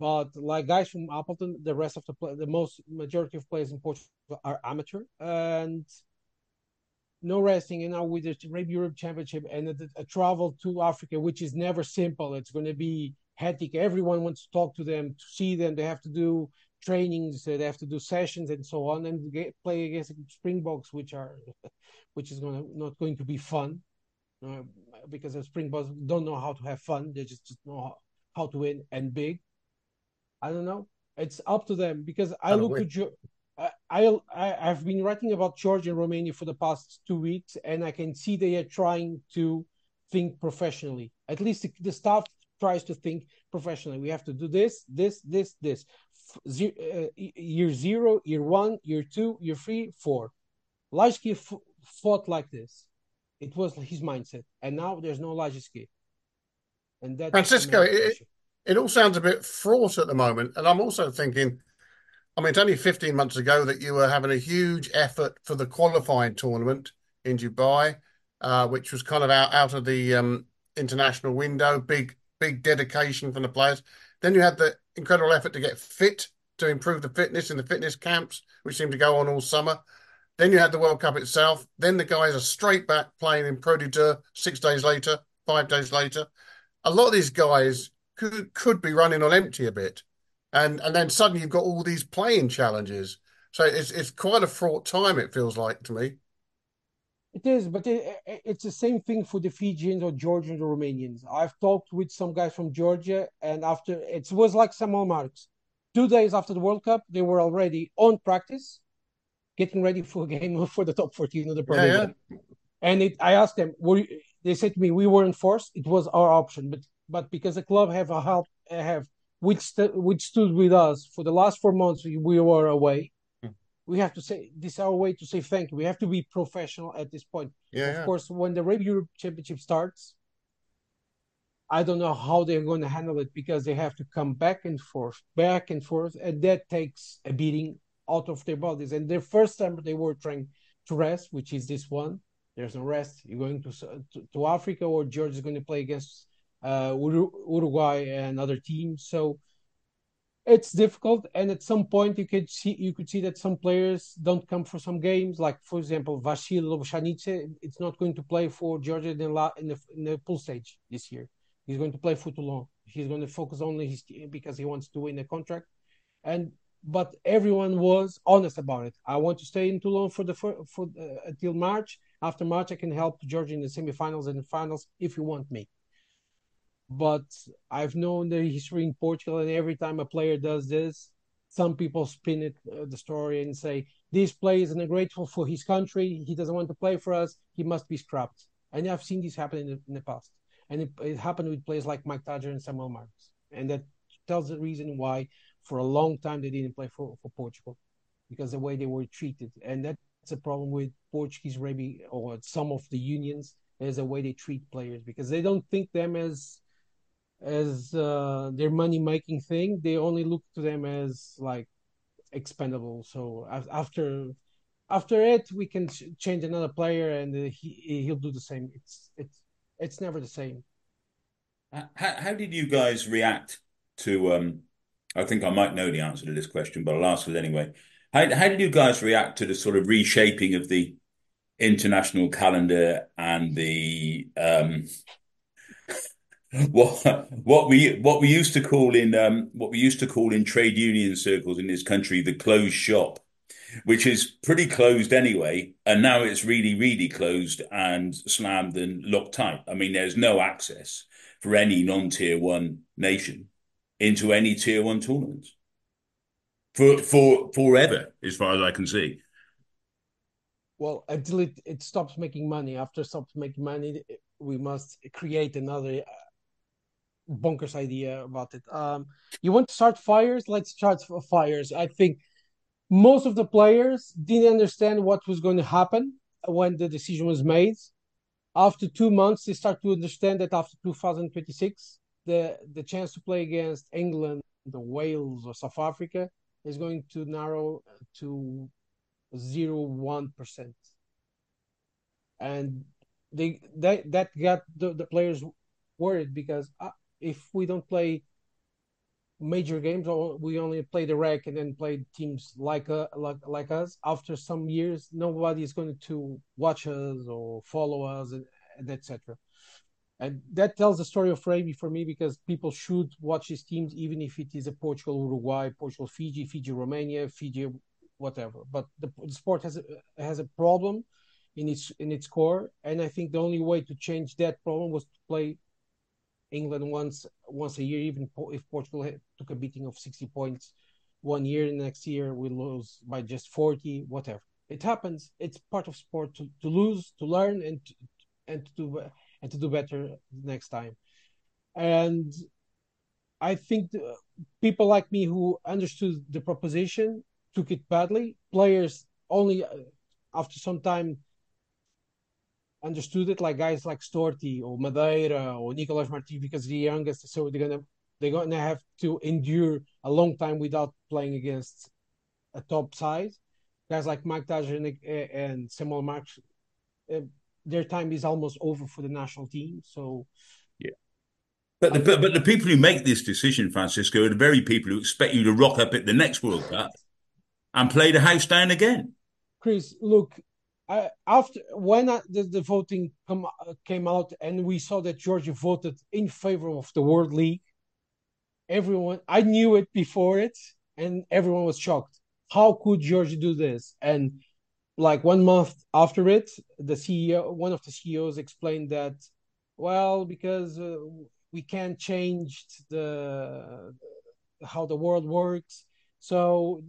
But like guys from Appleton, the rest of the play, the most majority of players in Portugal are amateur. And no resting, and now with the Europe Championship and a, a travel to Africa, which is never simple. It's going to be hectic. Everyone wants to talk to them, to see them. They have to do trainings, they have to do sessions, and so on, and get, play against Springboks, which are, which is going to, not going to be fun, uh, because the Springboks don't know how to have fun. They just, just know how, how to win and big. I don't know. It's up to them, because I, I look at you. I, I I've been writing about Georgia and Romania for the past two weeks, and I can see they are trying to think professionally. At least the, the staff tries to think professionally. We have to do this, this, this, this. Zero, uh, year zero, year one, year two, year three, four. Lagisquet f- fought like this. It was his mindset. And now there's no Lagisquet. And that Francisco, it, it all sounds a bit fraught at the moment. And I'm also thinking, I mean, it's only fifteen months ago that you were having a huge effort for the qualifying tournament in Dubai, uh, which was kind of out, out of the um, international window, big big dedication from the players. Then you had the incredible effort to get fit, to improve the fitness in the fitness camps, which seemed to go on all summer. Then you had the World Cup itself. Then the guys are straight back playing in Pro D Tour six days later, five days later. A lot of these guys could could be running on empty a bit. And and then suddenly you've got all these playing challenges. So it's it's quite a fraught time, it feels like to me. It is, but it, it's the same thing for the Fijians or Georgians or Romanians. I've talked with some guys from Georgia, and after it was like Samuel Marques. Two days after the World Cup, they were already on practice, getting ready for a game for the top fourteen of the Pro League. Yeah, yeah. And it, I asked them, were you, they said to me, we weren't forced. It was our option, but but because the club have a help have. Which, st- which stood with us for the last four months we, we were away. Hmm. We have to say, this is our way to say thank you. We have to be professional at this point. Yeah, of yeah. course, when the Arab Europe Championship starts, I don't know how they're going to handle it, because they have to come back and forth, back and forth, and that takes a beating out of their bodies. And their first time they were trying to rest, which is this one. There's no rest. You're going to, to, to Africa, or Georgia is going to play against Uh, Uruguay and other teams, so it's difficult. And at some point, you could see you could see that some players don't come for some games. Like for example, Vasil Lobosanice, it's not going to play for Georgia in the, in the pool stage this year. He's going to play for Toulon. He's going to focus only his team because he wants to win a contract. And but everyone was honest about it. I want to stay in Toulon for the for, for uh, until March. After March, I can help Georgia in the semifinals and the finals if you want me. But I've known the history in Portugal, and every time a player does this, some people spin it, uh, the story, and say, this player is ungrateful for his country. He doesn't want to play for us. He must be scrapped. And I've seen this happen in the, in the past. And it, it happened with players like Mike Tadjer and Samuel Marques. And that tells the reason why for a long time they didn't play for, for Portugal, because the way they were treated. And that's a problem with Portuguese rugby, or some of the unions, is the way they treat players, because they don't think them as... as uh, their money-making thing. They only look to them as, like, expendable. So after after it, we can ch- change another player, and uh, he, he'll do the same. It's it's it's never the same. How, how did you guys react to... Um, I think I might know the answer to this question, but I'll ask it anyway. How, how did you guys react to the sort of reshaping of the international calendar and the... Um, What what we what we used to call in um, what we used to call in trade union circles in this country the closed shop, which is pretty closed anyway, and now it's really really closed and slammed and locked tight. I mean, there's no access for any non-tier one nation into any tier one tournaments for for forever, as far as I can see. Well, until it, it stops making money. After it stops making money, we must create another uh, bonkers idea about it. Um, you want to start fires? Let's start fires. I think most of the players didn't understand what was going to happen when the decision was made. After two months, they start to understand that after two thousand twenty-six, the, the chance to play against England, the Wales or South Africa is going to narrow to zero point one percent, and they that that got the, the players worried, because uh, if we don't play major games, or we only play the R E C and then play teams like uh, like like us, after some years nobody is going to watch us or follow us, and, and et cetera. And that tells the story of Rugby for me, because people should watch his teams, even if it is a Portugal, Uruguay, Portugal, Fiji, Fiji, Romania, Fiji, whatever. But the, the sport has a, has a problem in its in its core, and I think the only way to change that problem was to play England once once a year, even if Portugal had, took a beating of sixty points one year, and next year we lose by just forty, whatever. It happens. It's part of sport to, to lose, to learn, and to, and to do and to do better next time. And I think the, people like me who understood the proposition took it badly. Players only after some time understood it, like guys like Storti or Madeira or Nicolas Martins, because the youngest, so they're gonna they're gonna have to endure a long time without playing against a top side. Guys like Mike Tadjer and, and Samuel Marques, uh, their time is almost over for the national team. So yeah. But the, but the people who make this decision, Francisco, are the very people who expect you to rock up at the next World Cup and play the house down again. Chris, look, I, after when I, the, the voting come, came out and we saw that Georgia voted in favor of the World League, everyone, I knew it before it, and everyone was shocked. How could Georgia do this? And like one month after it, the C E O, one of the C E Os explained that, well, because uh, we can't change the how the world works. So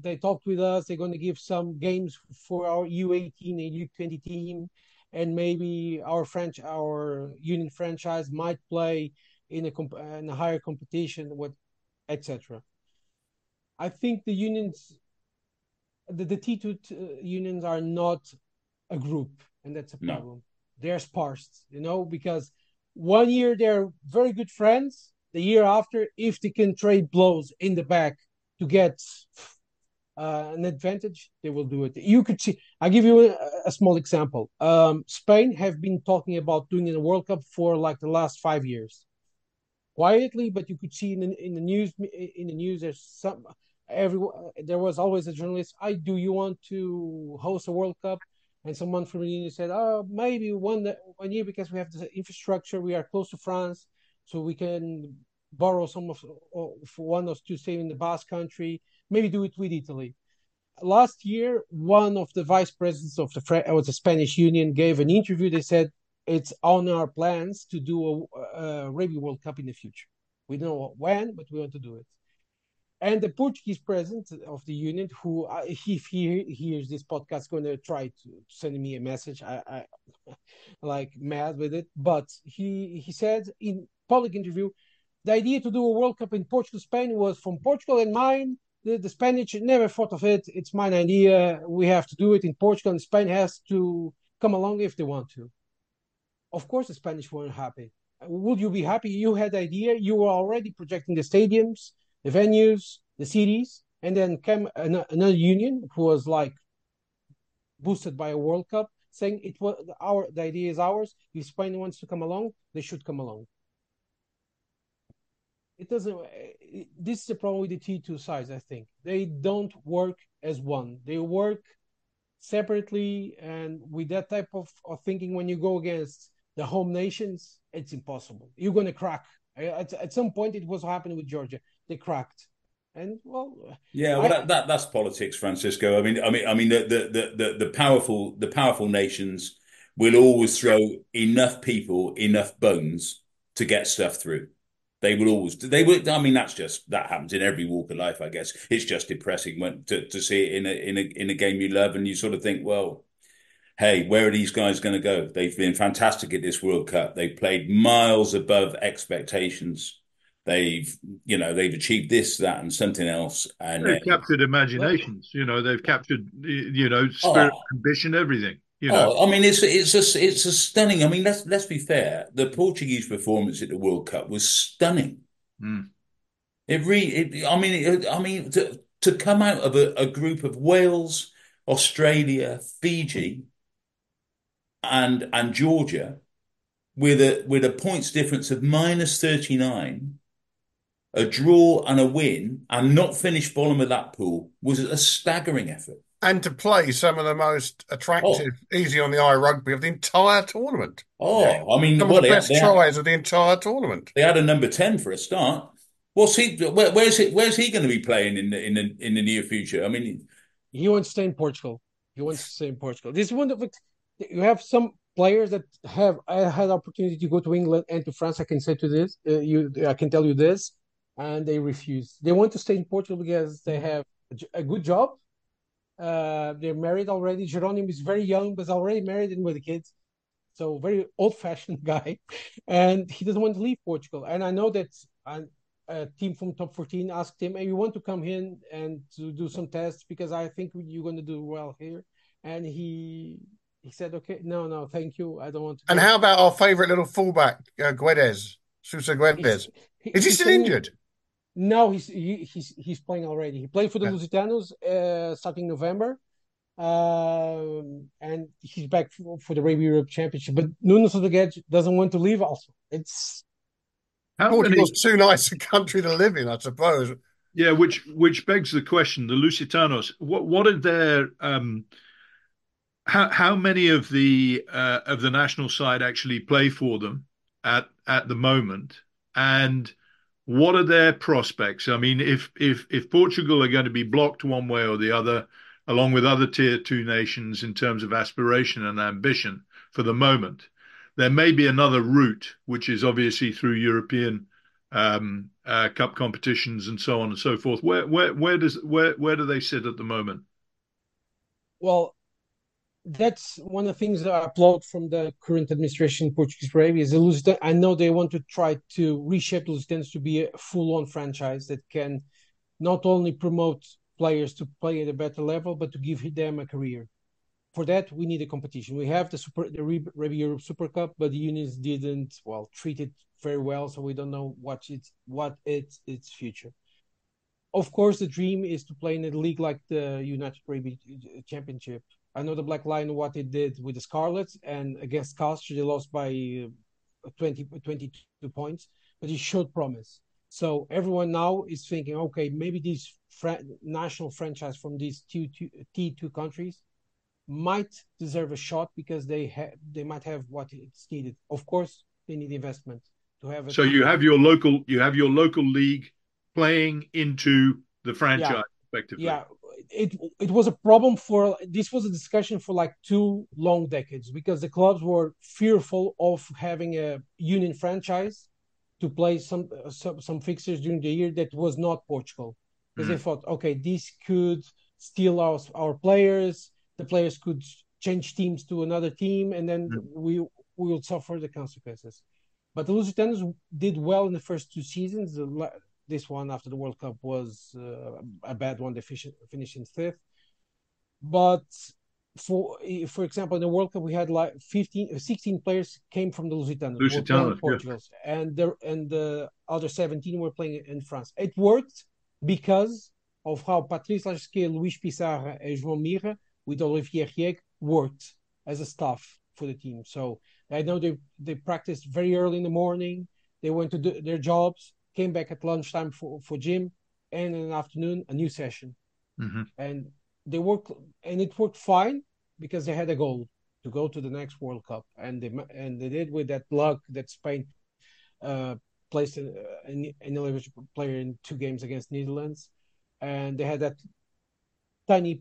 they talked with us. They're going to give some games for our U eighteen and U twenty team, and maybe our French, our Union franchise might play in a, comp- in a higher competition, what, et cetera. I think the unions, the, the T two unions are not a group, and that's a problem. No. They're sparse, you know, because one year they're very good friends. The year after, if they can trade blows in the back to get uh, an advantage, they will do it. You could see, I'll give you a, a small example. Um, Spain have been talking about doing a World Cup for like the last five years, quietly. But you could see in the, in the news, in the news, there's some. Everyone, there was always a journalist. I do you want to host a World Cup? And someone from the union said, "Oh, maybe one one year, because we have the infrastructure. We are close to France, so we can borrow some of one or two states in the Basque Country, maybe do it with Italy." Last year, one of the vice presidents of the, of the Spanish Union gave an interview. They said, it's on our plans to do a, a Rugby World Cup in the future. We don't know when, but we want to do it. And the Portuguese president of the union, who, if he hears this podcast, going to try to send me a message. I, I like mad with it. But he, he said in public interview, the idea to do a World Cup in Portugal, Spain was from Portugal and mine. The, the Spanish never thought of it. It's my idea. We have to do it in Portugal, and Spain has to come along if they want to. Of course, the Spanish weren't happy. Would you be happy? You had the idea. You were already projecting the stadiums, the venues, the cities, and then came another union who was like boosted by a World Cup, saying it was our. The idea is ours. If Spain wants to come along, they should come along. It doesn't. It, this is the problem with the T two sides. I think they don't work as one. They work separately, and with that type of, of thinking, when you go against the home nations, it's impossible. You're going to crack. At, at some point, it was happening with Georgia. They cracked, and well, yeah. Well, I, that, that that's politics, Francisco. I mean, I mean, I mean, the the the the powerful the powerful nations will always throw enough people, enough bones to get stuff through. They will always. They will. I mean, that's just that happens in every walk of life, I guess. It's just depressing when to, to see it in a in a in a game you love, and you sort of think, well, hey, where are these guys going to go? They've been fantastic at this World Cup. They've played miles above expectations. They've, you know, they've achieved this, that, and something else. And they've uh, captured imaginations. Well, you know, they've captured, you know, spirit, oh, ambition, everything. You know, oh, I mean, it's it's a, it's a stunning. I mean, let's let's be fair. The Portuguese performance at the World Cup was stunning. Mm. It really, I mean, it, I mean, to to come out of a, a group of Wales, Australia, Fiji, and and Georgia with a with a points difference of minus thirty-nine. A draw and a win, and not finish bottom of that pool was a staggering effort. And to play some of the most attractive, oh. easy on the eye rugby of the entire tournament. Oh, yeah. I mean, some well, of the best had, tries had, of the entire tournament. They had a number ten for a start. What's he? Where, where's he? Where's he going to be playing in the in the in the near future? I mean, he wants to stay in Portugal. He wants to stay in Portugal. This is one of the, you have some players that have I had opportunity to go to England and to France. I can say to this, uh, you, I can tell you this. And they refuse. They want to stay in Portugal because they have a good job. Uh, they're married already. Jeronimo is very young, but already married and with kids. So very old-fashioned guy. And he doesn't want to leave Portugal. And I know that a team from Top fourteen asked him, hey, you want to come in and to do some tests because I think you're going to do well here. And he he said, okay, no, no, thank you. I don't want to. And how about our favourite little fullback, uh, Guedes, Sousa Guedes? He, is he still saying, injured? No, he's he, he's he's playing already. He played for the yeah. Lusitanos uh, starting November, um, and he's back for, for the Rugby Europe Championship. But Nuno Sousa Guedes doesn't want to leave. Also, it's Portugal's too nice a country to live in, I suppose. Yeah, which which begs the question: the Lusitanos, what what are their um, how how many of the uh, of the national side actually play for them at at the moment, and what are their prospects? I mean, if, if if Portugal are going to be blocked one way or the other, along with other tier two nations in terms of aspiration and ambition for the moment, there may be another route, which is obviously through European um, uh, cup competitions and so on and so forth. Where where where does where where do they sit at the moment? Well, that's one of the things that I applaud from the current administration in Portuguese Arabia is the Lusitano. I know they want to try to reshape Lusitanos to be a full-on franchise that can not only promote players to play at a better level, but to give them a career. For that, we need a competition. We have the Super, the Rugby Europe Super Cup, but the unions didn't, well, treat it very well, so we don't know what it's, what it's, its future. Of course, the dream is to play in a league like the United Rugby Championship. I know the Black Lion, what it did with the Scarlets and against Castro, they lost by twenty, twenty-two points, but it showed promise. So everyone now is thinking, okay, maybe these fra- national franchise from these two, two T two countries might deserve a shot because they ha- they might have what it's needed. Of course, they need investment to have. A- so you have your local you have your local league playing into the franchise, yeah. effectively. Yeah. It it was a problem for this was a discussion for like two long decades because the clubs were fearful of having a union franchise to play some some, some fixtures during the year that was not Portugal because mm. they thought, okay, this could steal our our players, the players could change teams to another team, and then mm. we we will suffer the consequences. But the Lusitanos did well in the first two seasons. The, This one after the World Cup was uh, a bad one. They finished in fifth. But for for example, in the World Cup, we had like fifteen, sixteen players came from the Lusitanos, Lusitanos Portugal, yeah. and the and the other seventeen were playing in France. It worked because of how Patrice Lagisquet, Luis Pissarra, and João Mira with Olivier Rieg worked as a staff for the team. So I know they they practiced very early in the morning. They went to do their jobs. Came back at lunchtime for, for gym, and in the afternoon a new session, mm-hmm. and they worked, and it worked fine because they had a goal to go to the next World Cup, and they and they did with that luck that Spain uh, placed an ineligible player in two games against Netherlands, and they had that tiny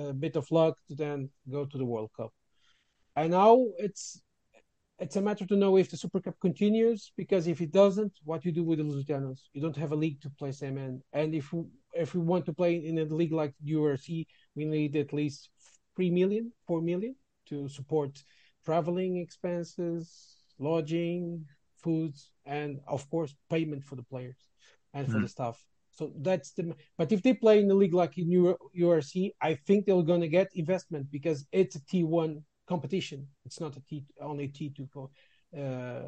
uh, bit of luck to then go to the World Cup, and now it's. It's a matter to know if the Super Cup continues, because if it doesn't, what you do with the Lusitanos? You don't have a league to place them in. And if we, if we want to play in a league like the U R C, we need at least three million, four million to support traveling expenses, lodging, foods, and of course payment for the players and for mm. the staff. So that's the. But if they play in a league like in U R C, I think they're going to get investment because it's a T one competition. It's not a T only T two uh,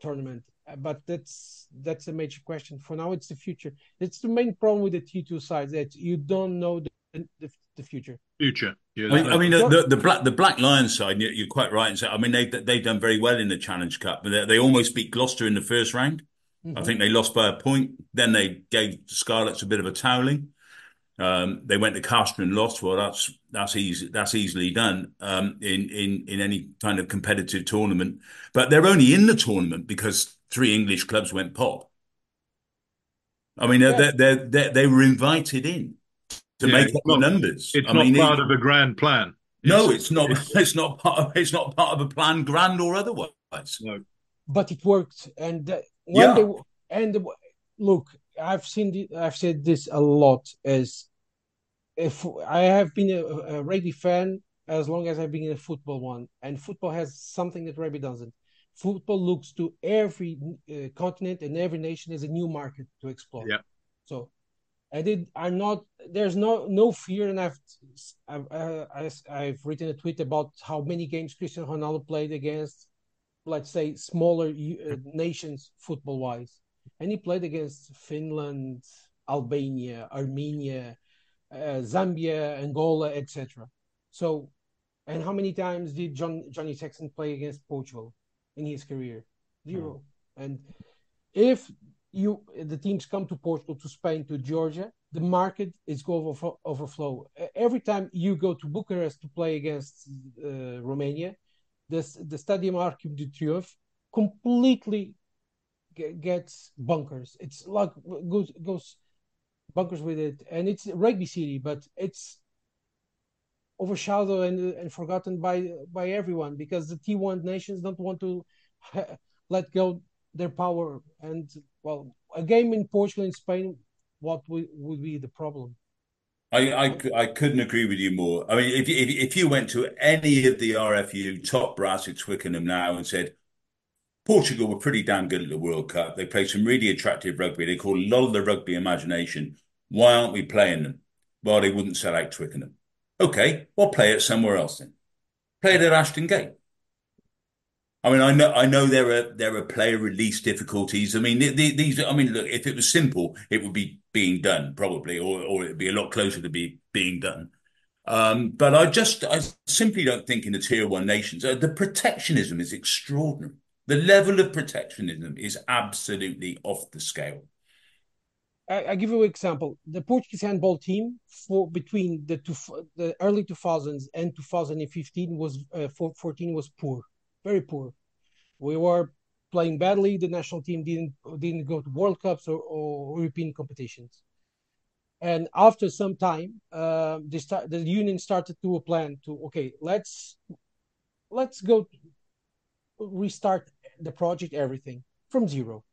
tournament. But that's that's a major question. For now, it's the future. It's the main problem with the T two side that you don't know the the, the future. Future. Yeah, I mean, I mean the, the the black the Black Lions side. You're quite right in saying. I mean, they they've done very well in the Challenge Cup, but they, they almost beat Gloucester in the first round. I think they lost by a point. Then they gave the Scarlets a bit of a toweling. Um, they went to Castor and lost. Well, that's that's easy. That's easily done um, in in in any kind of competitive tournament. But they're only in the tournament because three English clubs went pop. I mean, yeah. they they they were invited in to yeah, make up the numbers. It's I not mean, part it, of a grand plan. It's, no, it's not. It's, it's not part. Of, it's not part of a plan, grand or otherwise. No, but it worked and. Uh, When yeah. they, and look, I've seen the, I've said this a lot. As if I have been a, a rugby fan as long as I've been a football one, and football has something that rugby doesn't. Football looks to every uh, continent and every nation as a new market to explore. Yeah. So, I did. I'm not. There's no no fear, and I've I've, uh, I've written a tweet about how many games Cristiano Ronaldo played against. Let's say smaller uh, nations football-wise, and he played against Finland, Albania, Armenia, uh, Zambia, Angola, et cetera. So, and how many times did John, Johnny Sexton play against Portugal in his career? Zero. Hmm. And if you the teams come to Portugal, to Spain, to Georgia, the market is going to overflow. Every time you go to Bucharest to play against uh, Romania. This, the Stadium Arcade de Triomphe completely get, gets bunkers. It's like goes goes bunkers with it, and it's rugby city, but it's overshadowed and, and forgotten by by everyone because the T one nations don't want to ha- let go their power. And well, a game in Portugal and Spain, what would, would be the problem? I, I, I couldn't agree with you more. I mean, if you, if, if you went to any of the R F U top brass at Twickenham now and said, Portugal were pretty damn good at the World Cup. They played some really attractive rugby. They called a lot of the rugby imagination. Why aren't we playing them? Well, they wouldn't sell out Twickenham. Okay, well, play it somewhere else then. Play it at Ashton Gate. I mean, I know I know there are there are player release difficulties. I mean, these. I mean, look, if it was simple, it would be being done probably, or or it'd be a lot closer to be being done. Um, but I just, I simply don't think in the tier one nations, uh, the protectionism is extraordinary. The level of protectionism is absolutely off the scale. I, I give you an example: the Portuguese handball team for between the two, the early two thousands and two thousand and fifteen was uh, fourteen was poor. Very poor. We were playing badly. The national team didn't didn't go to World Cups or, or European competitions. And after some time, uh, they start, the union started to a plan to okay, let's let's go restart the project, everything from zero.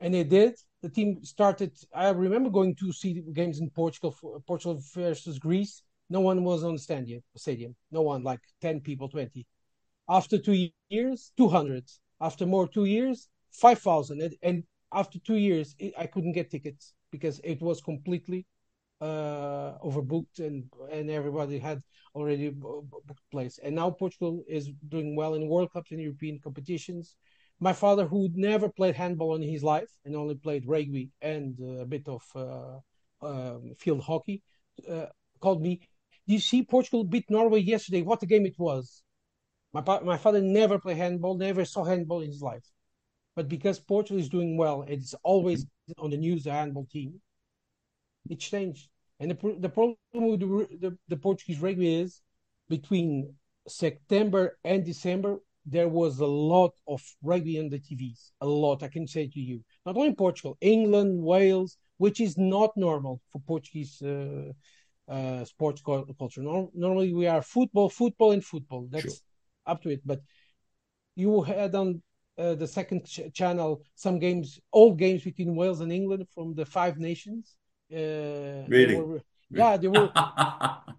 And they did. The team started. I remember going to see games in Portugal, for, Portugal versus Greece. No one was on the stadium. No one, like ten people, twenty. After two years, two hundred. After more two years, five thousand. And after two years, it, I couldn't get tickets because it was completely uh, overbooked and, and everybody had already booked place. And now Portugal is doing well in World Cups and European competitions. My father, who never played handball in his life and only played rugby and a bit of uh, um, field hockey, uh, called me, "You see, Portugal beat Norway yesterday. What a game it was." My, my father never played handball, never saw handball in his life. But because Portugal is doing well, it's always on the news, the handball team, it changed. And the, the problem with the, the, the Portuguese rugby is between September and December, there was a lot of rugby on the T Vs, a lot, I can say to you. Not only Portugal, England, Wales, which is not normal for Portuguese uh, uh, sports culture. No, normally we are football, football, and football. That's sure. Up to it, but you had on uh, the second ch- channel some games, old games between Wales and England from the Five Nations. Uh, really? They were, yeah, they were.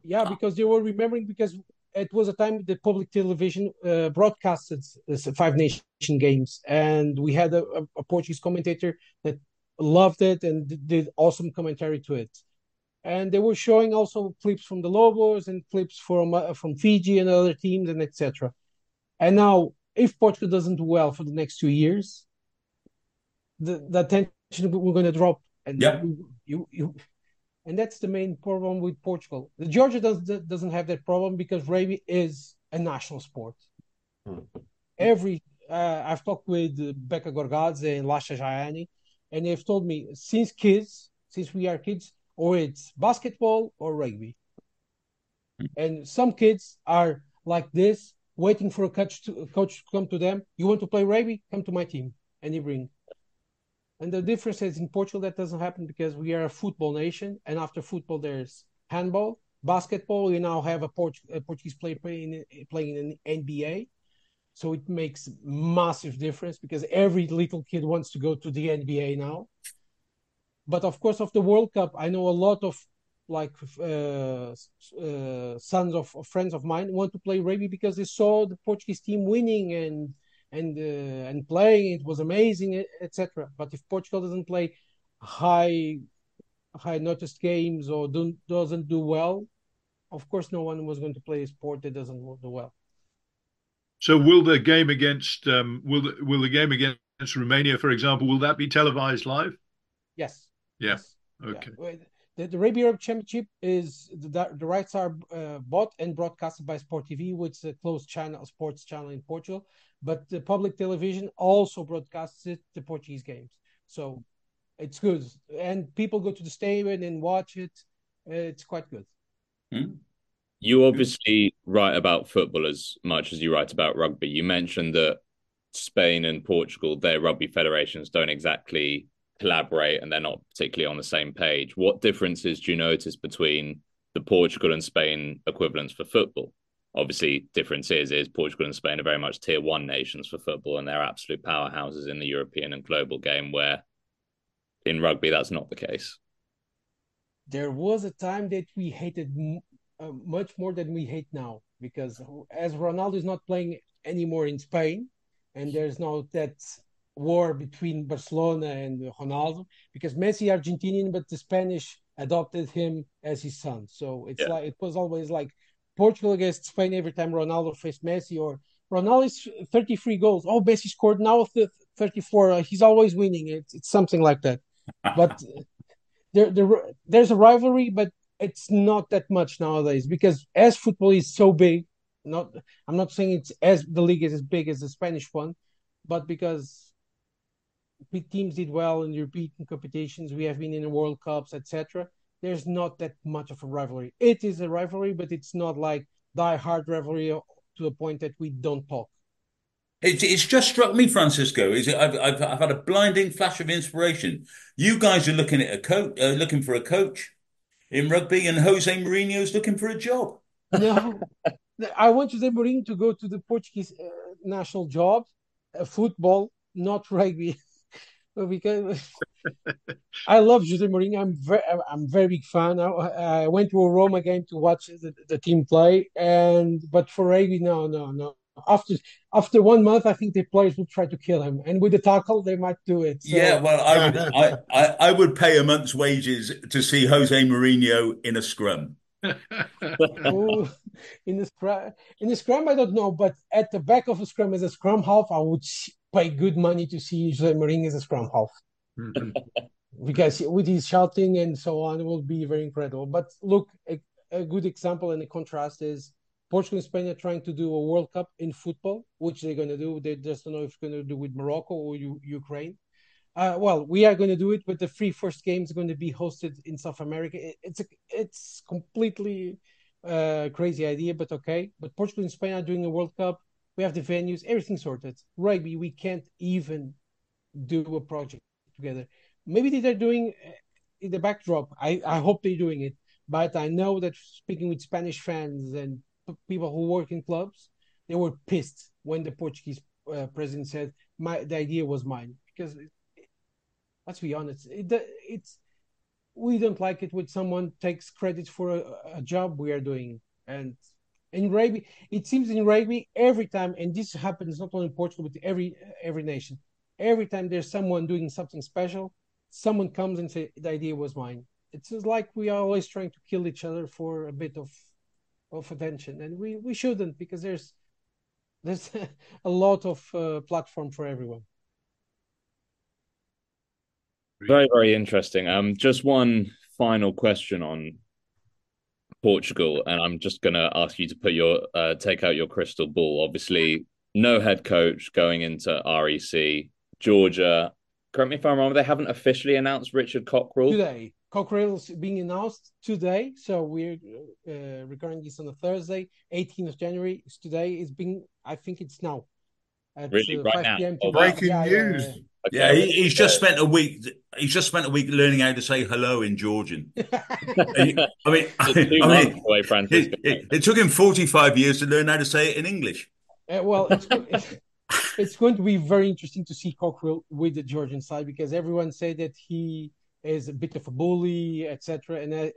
yeah, because they were remembering because it was a time the public television uh, broadcasted Five Nation games, and we had a, a Portuguese commentator that loved it and did awesome commentary to it. And they were showing also clips from the Lobos and clips from uh, from Fiji and other teams and et cetera. And now, if Portugal doesn't do well for the next two years, the, the attention we're going to drop. And yep. you, you, you, and that's the main problem with Portugal. The Georgia does, doesn't have that problem because rugby is a national sport. Mm-hmm. Every uh, I've talked with Becca Gorgadze and Lasha Jayani, and they've told me since kids, since we are kids, or it's basketball or rugby. Mm-hmm. And some kids are like this, waiting for a coach to, a coach to come to them. You want to play rugby? Come to my team, and you bring. And the difference is in Portugal that doesn't happen because we are a football nation, and after football there's handball, basketball. We now have a, Port- a Portuguese player playing playing in the N B A, so it makes massive difference because every little kid wants to go to the N B A now. But of course, of the World Cup, I know a lot of like uh, uh, sons of, of friends of mine want to play rugby because they saw the Portuguese team winning and. and uh, and playing, it was amazing, et cetera. But if Portugal doesn't play high high noticed games or don't, doesn't do well, of course no one was going to play a sport that doesn't do well. So will the game against um, will the, will the game against Romania, for example, will that be televised live? Yes. Yeah. Yes. Okay. Yeah. The, the Rugby Europe Championship is the, the rights are uh, bought and broadcasted by Sport T V, which is a closed channel sports channel in Portugal. But the public television also broadcasts it, the Portuguese games. So it's good. And people go to the stadium and watch it. It's quite good. You obviously write about football as much as you write about rugby. You mentioned that Spain and Portugal, their rugby federations don't exactly collaborate and they're not particularly on the same page. What differences do you notice between the Portugal and Spain equivalents for football? Obviously, difference is, is Portugal and Spain are very much tier one nations for football, and they're absolute powerhouses in the European and global game, where in rugby, that's not the case. There was a time that we hated uh, much more than we hate now, because as Ronaldo is not playing anymore in Spain, and there's now that war between Barcelona and Ronaldo, because Messi is Argentinian, but the Spanish adopted him as his son. So it's yeah. like it was always like, Portugal against Spain every time Ronaldo faced Messi, or Ronaldo's thirty-three goals. Oh, Messi scored now thirty-four. He's always winning. It's, it's something like that. But there, there, there's a rivalry, but it's not that much nowadays because as football is so big, not I'm not saying it's as the league is as big as the Spanish one, but because big teams did well in European competitions, we have been in the World Cups, et cetera. There's not that much of a rivalry. It is a rivalry, but it's not like die-hard rivalry to the point that we don't talk. It, it's just struck me, Francisco. Is it? I've, I've I've had a blinding flash of inspiration. You guys are looking at a coach, uh, looking for a coach in rugby, and Jose Mourinho is looking for a job. No, I want Jose Mourinho to go to the Portuguese uh, national job, uh, football, not rugby. Because I love Jose Mourinho, I'm very, I'm very big fan. I, I went to a Roma game to watch the, the team play, and but for rugby, no, no, no. After after one month, I think the players will try to kill him, and with the tackle, they might do it. So. Yeah, well, I would, I, I, I would pay a month's wages to see Jose Mourinho in a scrum. Ooh, in the scrum, in the scrum, I don't know, but at the back of a scrum as a scrum half, I would. Sh- Pay good money to see Jose Mourinho as a scrum half, mm-hmm. because with his shouting and so on, it will be very incredible. But look, a, a good example and a contrast is Portugal and Spain are trying to do a World Cup in football, which they're going to do. They just don't know if it's going to do with Morocco or U- Ukraine. Uh, well, we are going to do it, but the three first games are going to be hosted in South America. It, it's a, it's completely uh, crazy idea, but okay. But Portugal and Spain are doing a World Cup. We have the venues, everything sorted. Rugby, we can't even do a project together. Maybe they're doing in the backdrop. I, I hope they're doing it. But I know that speaking with Spanish fans and people who work in clubs, they were pissed when the Portuguese uh, president said, "My the idea was mine." Because it, it, let's be honest, it, it's we don't like it when someone takes credit for a, a job we are doing. And In rugby, it seems in rugby every time, and this happens not only in Portugal but every every nation. Every time there's someone doing something special, someone comes and says, "The idea was mine." It's just like we are always trying to kill each other for a bit of of attention, and we, we shouldn't, because there's there's a lot of uh, platform for everyone. Very, very interesting. Um, just one final question on Portugal, and I'm just going to ask you to put your uh, take out your crystal ball. Obviously, no head coach going into R E C. Georgia, correct me if I'm wrong, they haven't officially announced Richard Cockerill today. Cockerill's being announced today, so we're uh, recording this on a Thursday, eighteenth of January. It's today. It's been, I think it's now. At, really, uh, right now. Oh, breaking yeah, news. Yeah, yeah. Okay. Yeah, he, he's just spent a week. He's just spent a week learning how to say hello in Georgian. I mean, I mean, I mean away, it, it, it took him forty-five years to learn how to say it in English. Uh, well, it's, it's, it's going to be very interesting to see Cockerill with the Georgian side, because everyone said that he is a bit of a bully, et cetera. And uh,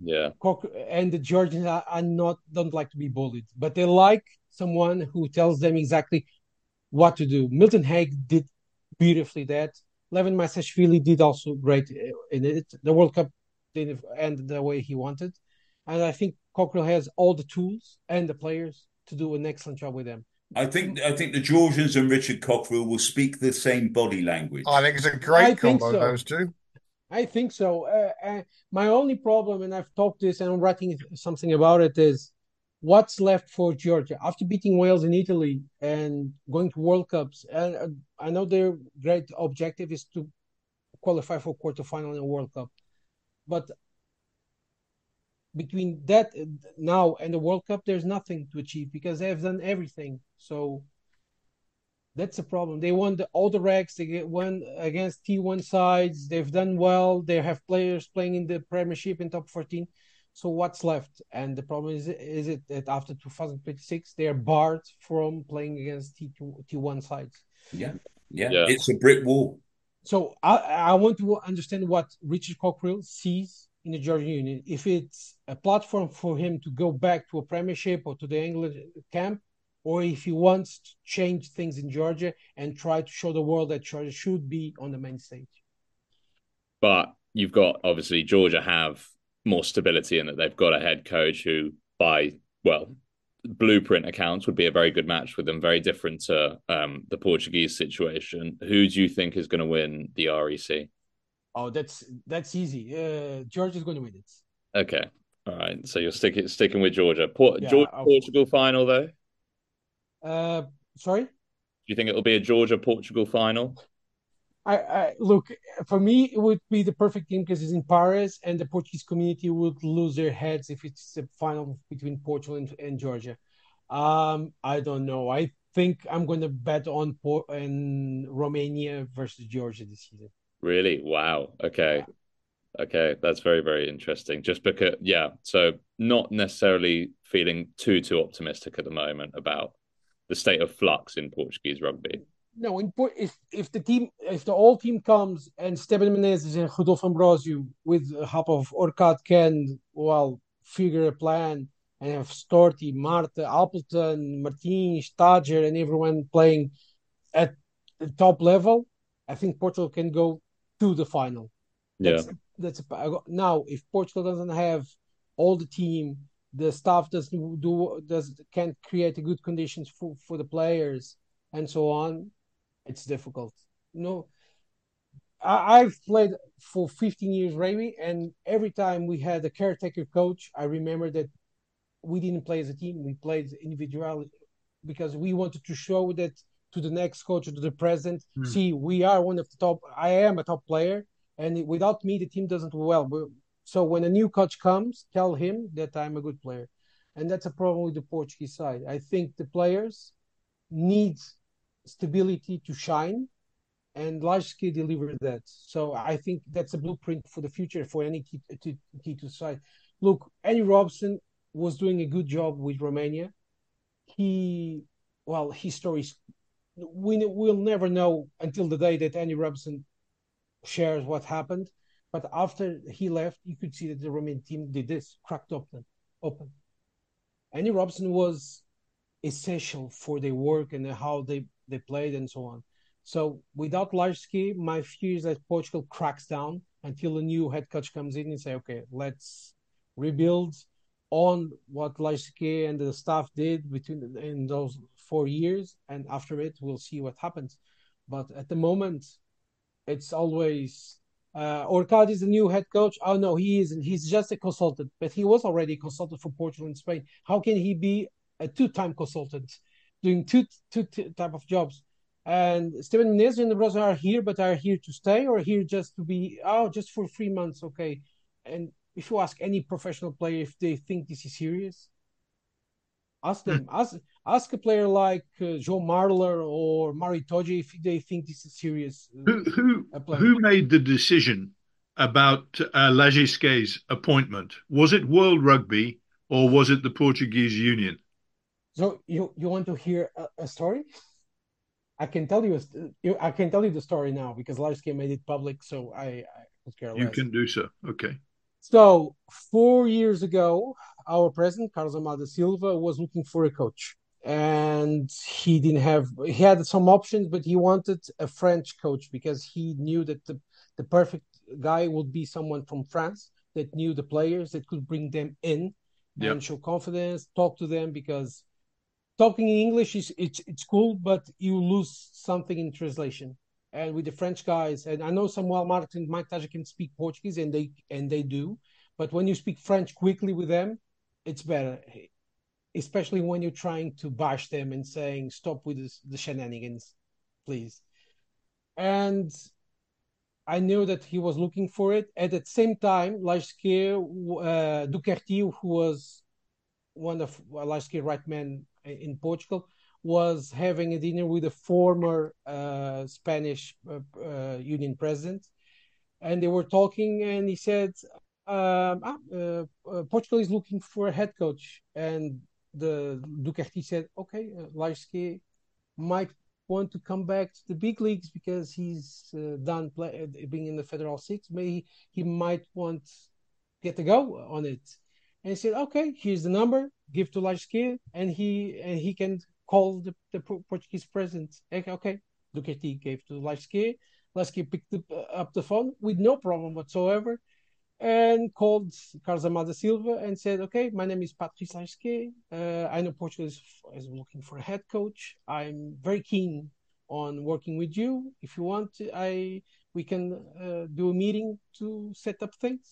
yeah, Cock, and the Georgians are, are not don't like to be bullied, but they like someone who tells them exactly what to do. Milton Hague did beautifully that. Levin Masashvili did also great in it. The World Cup didn't end the way he wanted. And I think Cockerill has all the tools and the players to do an excellent job with them. I think I think the Georgians and Richard Cockerill will speak the same body language. I think it's a great I combo, so. Those two. I think so. Uh, uh, my only problem, and I've talked this and I'm writing something about it, is what's left for Georgia after beating Wales in Italy and going to World Cups? And uh, I know their great objective is to qualify for quarterfinal in a World Cup, but between that now and the World Cup, there's nothing to achieve because they have done everything. So that's a problem. They won the, all the regs. They won against T one sides. They've done well. They have players playing in the Premiership and top fourteen. So what's left? And the problem is, is it that after two thousand twenty-six, they are barred from playing against T two, T one sides. Yeah. yeah, yeah, it's a brick wall. So I, I want to understand what Richard Cockerill sees in the Georgian Union. If it's a platform for him to go back to a Premiership or to the England camp, or if he wants to change things in Georgia and try to show the world that Georgia should be on the main stage. But you've got, obviously, Georgia have more stability in that they've got a head coach who, by, well, blueprint accounts, would be a very good match with them, very different to um, the Portuguese situation. Who do you think is going to win the R E C? Oh, that's that's easy. Uh, Georgia is going to win it. Okay. All right. So you're sticking sticking with Georgia. Port- yeah, Georgia Portugal final, though? Uh, sorry? Do you think it'll be a Georgia-Portugal final? I, I look, for me, it would be the perfect game because it's in Paris and the Portuguese community would lose their heads if it's a final between Portugal and, and Georgia. Um, I don't know. I think I'm going to bet on Por- and Romania versus Georgia this season. Really? Wow. Okay. Yeah. Okay. That's very, very interesting. Just because, yeah. So not necessarily feeling too, too optimistic at the moment about the state of flux in Portuguese rugby. No, if if the team, if the whole team comes and Esteban Menezes and Rodolfo Ambrosio with the help of Orkad can, well, figure a plan and have Storti, Marta, Appleton, Martins, Tadjer and everyone playing at the top level, I think Portugal can go to the final. Yeah. That's, that's now, if Portugal doesn't have all the team, the staff doesn't do, does can't create good conditions for, for the players and so on, it's difficult. You know, I, I've played for fifteen years rugby, and every time we had a caretaker coach, I remember that we didn't play as a team; we played individually because we wanted to show that to the next coach or to the president. Mm. See, we are one of the top. I am a top player, and without me, the team doesn't do well. So when a new coach comes, tell him that I'm a good player, and that's a problem with the Portuguese side. I think the players need stability to shine, and Lagisquet delivered that. So I think that's a blueprint for the future for any T two side. Look, Andy Robson was doing a good job with Romania. He, well, his stories, we will never know until the day that Andy Robson shares what happened. But after he left, you could see that the Romanian team did this, cracked open, open. Andy Robertson was essential for their work and how they, they played and so on. So without Lagisquet, my fear is that Portugal cracks down until a new head coach comes in and say, okay, let's rebuild on what Lagisquet and the staff did between in those four years, and after it, we'll see what happens. But at the moment, it's always, uh, Orcad is the new head coach. Oh, no, he isn't. He's just a consultant, but he was already a consultant for Portugal and Spain. How can he be a two-time consultant doing two, two, two type of jobs? And Steven Menezes and the brothers are here, but are here to stay or here just to be, oh, just for three months, okay. And if you ask any professional player if they think this is serious, ask them. Mm. Ask ask a player like uh, João Marler or Maro Itoje if they think this is serious. Uh, who who, who made the decision about uh, Lagisquet's appointment? Was it World Rugby or was it the Portuguese Union? So you you want to hear a, a story? I can tell you a, I can tell you the story now because Lagisquet made it public, so I, I don't care less. You can do so. Okay. So four years ago, our president, Carlos Almeida Silva, was looking for a coach. And he didn't have, he had some options, but he wanted a French coach because he knew that the, the perfect guy would be someone from France that knew the players, that could bring them in yep. and show confidence, talk to them, because talking in English is it's, it's cool, but you lose something in translation. And with the French guys, and I know Samuel Marques and Mike Tadjer can speak Portuguese, and they and they do. But when you speak French quickly with them, it's better, especially when you're trying to bash them and saying, stop with this, the shenanigans, please. And I knew that he was looking for it. At the same time, Lagisquet, uh, Duqueiro, who was one of Lagisquet's right men in Portugal, was having a dinner with a former uh, Spanish uh, uh, union president. And they were talking, and he said, um, ah, uh, uh, Portugal is looking for a head coach. And the Duqueiro said, okay, uh, Lagisquet might want to come back to the big leagues because he's uh, done play- being in the Federal Six. Maybe he might want to get a go on it. And he said, okay, here's the number, give to Lagisquet, and he and he can call the, the Portuguese president. Okay, okay. Duqueiro gave to Lagisquet. Lagisquet picked the, up the phone with no problem whatsoever and called Carlos Almeida Silva and said, okay, my name is Patrice Lagisquet. Uh, I know Portugal is, is looking for a head coach. I'm very keen on working with you. If you want, I we can uh, do a meeting to set up things.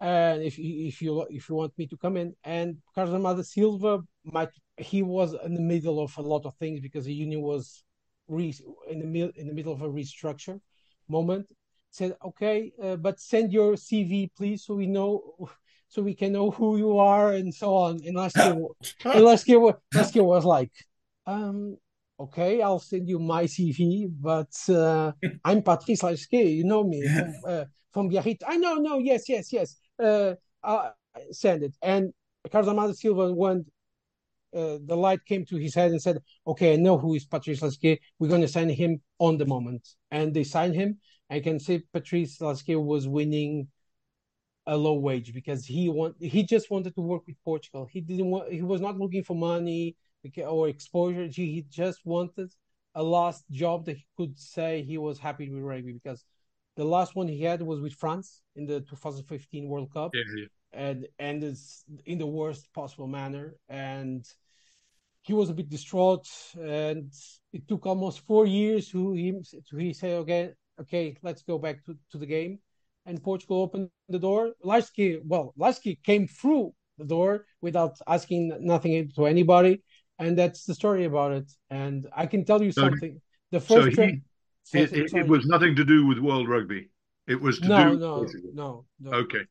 And if if you if you want me to come in, and Carlos Almeida Silva might he was in the middle of a lot of things because the union was re, in the in the middle of a restructure moment. Said okay, uh, but send your C V please, so we know, so we can know who you are and so on. And last year, and last year, last year was like, um, okay, I'll send you my C V, but uh, I'm Patrice Lagisquet, you know me from, uh, from Biarritz. I know, no, yes, yes, yes. Uh, I send it. And Carlos Almeida Silva, when uh, the light came to his head and said, okay, I know who is Patrice Lagisquet. We're going to sign him on the moment. And they signed him. I can say Patrice Lagisquet was winning a low wage because he want, he just wanted to work with Portugal. He didn't want, he was not looking for money or exposure. He just wanted a last job that he could say he was happy with rugby, because the last one he had was with France in the two thousand fifteen World Cup, yeah, yeah. and and it's in the worst possible manner. And he was a bit distraught, and it took almost four years to him to he say, okay, okay, let's go back to, to the game. And Portugal opened the door. Lagisquet, well, Lagisquet came through the door without asking nothing to anybody, and that's the story about it. And I can tell you something. The first so he... tra- So, it, it, it was nothing to do with World Rugby. It was to no, do no, no, no. Okay.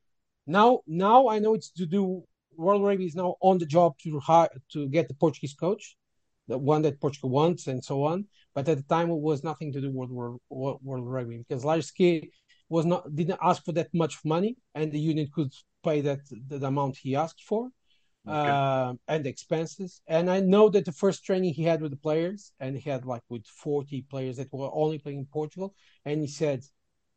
Now, now I know it's to do. World Rugby is now on the job to hire, to get the Portuguese coach, the one that Portugal wants, and so on. But at the time, it was nothing to do with World World, World Rugby, because Lagisquet was not didn't ask for that much money, and the union could pay that the amount he asked for, okay. uh, and expenses. And I know that the first training he had with the players, and he had like with forty players that were only playing in Portugal, and he said,